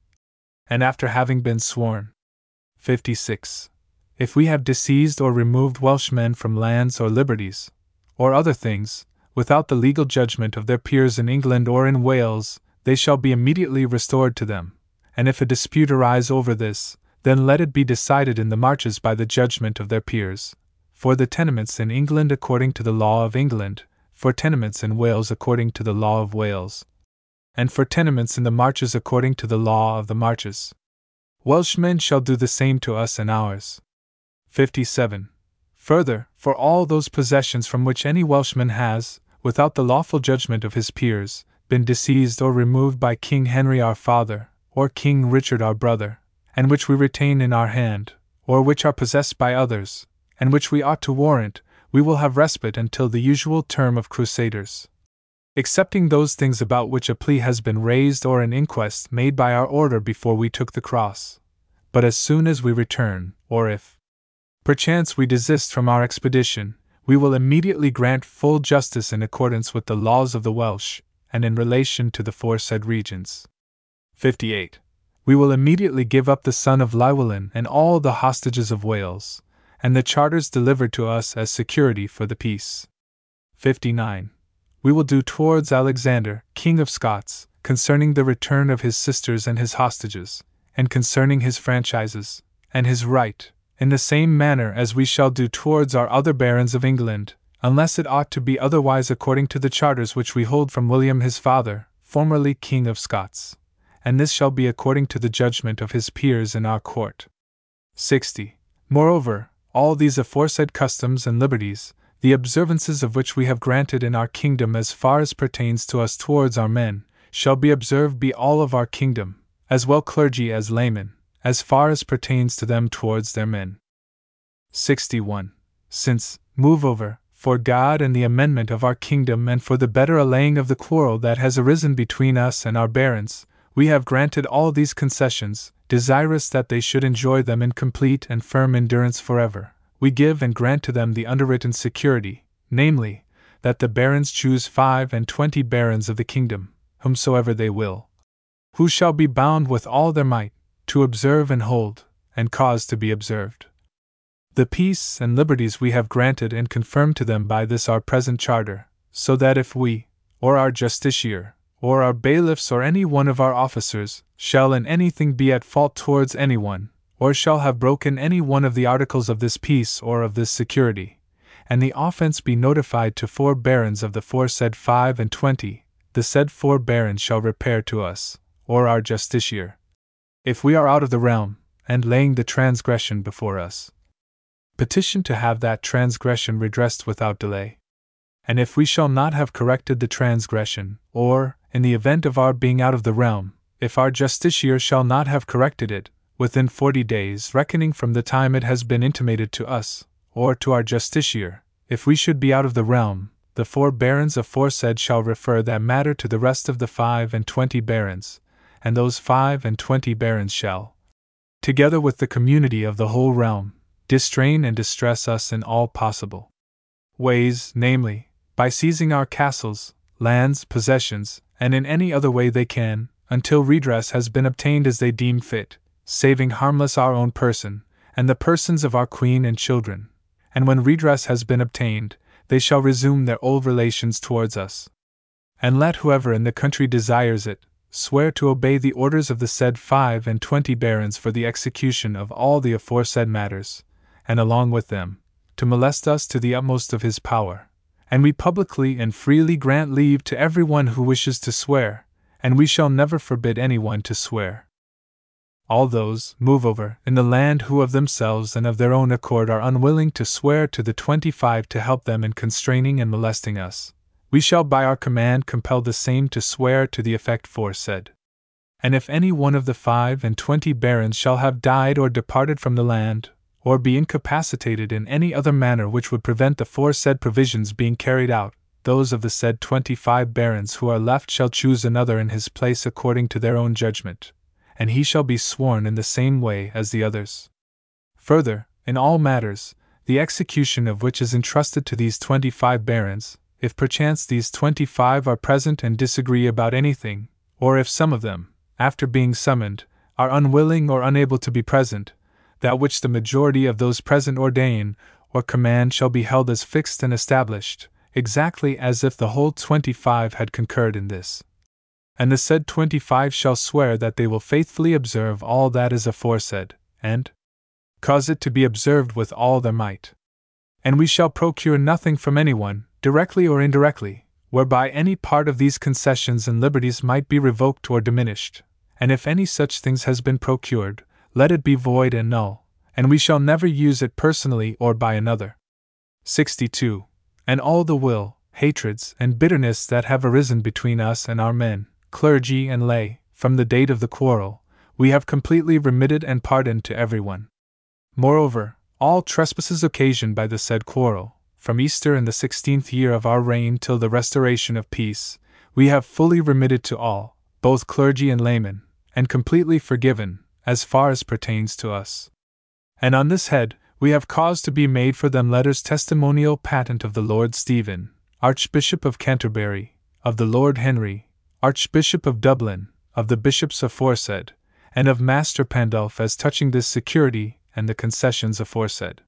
and after having been sworn. 56. If we have disseized or removed Welshmen from lands or liberties, or other things, without the legal judgment of their peers in England or in Wales, they shall be immediately restored to them, and if a dispute arise over this, then let it be decided in the marches by the judgment of their peers, for the tenements in England according to the law of England, for tenements in Wales according to the law of Wales, and for tenements in the marches according to the law of the marches. Welshmen shall do the same to us and ours. 57. Further, for all those possessions from which any Welshman has, without the lawful judgment of his peers, been disseized or removed by King Henry our father, or King Richard our brother, and which we retain in our hand, or which are possessed by others, and which we ought to warrant, we will have respite until the usual term of crusaders, excepting those things about which a plea has been raised or an inquest made by our order before we took the cross. But as soon as we return, or if, perchance we desist from our expedition, we will immediately grant full justice in accordance with the laws of the Welsh, and in relation to the foresaid regions. 58. We will immediately give up the son of Llywelyn and all the hostages of Wales, and the charters delivered to us as security for the peace. 59. We will do towards Alexander, King of Scots, concerning the return of his sisters and his hostages, and concerning his franchises, and his right, in the same manner as we shall do towards our other barons of England, unless it ought to be otherwise according to the charters which we hold from William his father, formerly King of Scots. And this shall be according to the judgment of his peers in our court. 60. Moreover, all these aforesaid customs and liberties, the observances of which we have granted in our kingdom as far as pertains to us towards our men, shall be observed by all of our kingdom, as well clergy as laymen, as far as pertains to them towards their men. 61. Since, moreover, for God and the amendment of our kingdom and for the better allaying of the quarrel that has arisen between us and our barons, we have granted all these concessions, desirous that they should enjoy them in complete and firm endurance forever. We give and grant to them the underwritten security, namely, that the barons choose 5 and 20 barons of the kingdom, whomsoever they will, who shall be bound with all their might, to observe and hold, and cause to be observed, the peace and liberties we have granted and confirmed to them by this our present charter, so that if we, or our justiciar, or our bailiffs or any one of our officers, shall in anything be at fault towards anyone, or shall have broken any one of the articles of this peace or of this security, and the offence be notified to 4 barons of the foresaid 5 and 20, the said 4 barons shall repair to us, or our justiciar, if we are out of the realm, and laying the transgression before us, petition to have that transgression redressed without delay. And if we shall not have corrected the transgression, or, in the event of our being out of the realm, if our justiciar shall not have corrected it, within 40 days reckoning from the time it has been intimated to us, or to our justiciar, if we should be out of the realm, the 4 barons aforesaid shall refer that matter to the rest of the 5 and 20 barons, and those 5 and 20 barons shall, together with the community of the whole realm, distrain and distress us in all possible ways, namely, by seizing our castles, lands, possessions, and in any other way they can, until redress has been obtained as they deem fit, saving harmless our own person, and the persons of our queen and children, and when redress has been obtained, they shall resume their old relations towards us. And let whoever in the country desires it, swear to obey the orders of the said 5 and 20 barons for the execution of all the aforesaid matters, and along with them, to molest us to the utmost of his power. And we publicly and freely grant leave to everyone who wishes to swear, and we shall never forbid anyone to swear. All those, moreover, in the land who of themselves and of their own accord are unwilling to swear to the 25 to help them in constraining and molesting us, we shall by our command compel the same to swear to the effect foresaid. And if any one of the 5 and 20 barons shall have died or departed from the land, or be incapacitated in any other manner which would prevent the foresaid provisions being carried out, those of the said 25 barons who are left shall choose another in his place according to their own judgment, and he shall be sworn in the same way as the others. Further, in all matters, the execution of which is entrusted to these 25 barons, if perchance these 25 are present and disagree about anything, or if some of them, after being summoned, are unwilling or unable to be present, that which the majority of those present ordain or command shall be held as fixed and established, exactly as if the whole 25 had concurred in this. And the said 25 shall swear that they will faithfully observe all that is aforesaid, and cause it to be observed with all their might. And we shall procure nothing from anyone, directly or indirectly, whereby any part of these concessions and liberties might be revoked or diminished, and if any such things has been procured, let it be void and null, and we shall never use it personally or by another. 62. And all the will, hatreds, and bitterness that have arisen between us and our men, clergy and lay, from the date of the quarrel, we have completely remitted and pardoned to everyone. Moreover, all trespasses occasioned by the said quarrel, from Easter in the 16th year of our reign till the restoration of peace, we have fully remitted to all, both clergy and laymen, and completely forgiven, as far as pertains to us. And on this head, we have caused to be made for them letters testimonial patent of the Lord Stephen, Archbishop of Canterbury, of the Lord Henry, Archbishop of Dublin, of the bishops aforesaid, and of Master Pandulf as touching this security and the concessions aforesaid.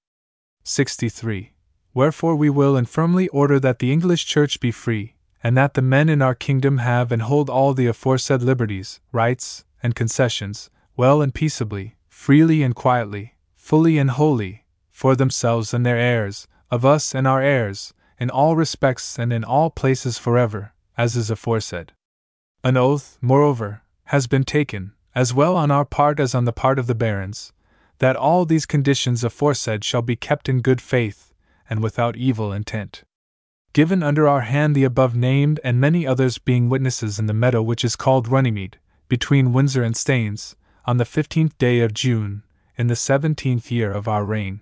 63. Wherefore we will and firmly order that the English Church be free, and that the men in our kingdom have and hold all the aforesaid liberties, rights, and concessions, well and peaceably, freely and quietly, fully and wholly, for themselves and their heirs, of us and our heirs, in all respects and in all places forever, as is aforesaid. An oath, moreover, has been taken, as well on our part as on the part of the barons, that all these conditions aforesaid shall be kept in good faith, and without evil intent. Given under our hand the above named and many others being witnesses in the meadow which is called Runnymede, between Windsor and Staines, on the 15th day of June, in the 17th year of our reign.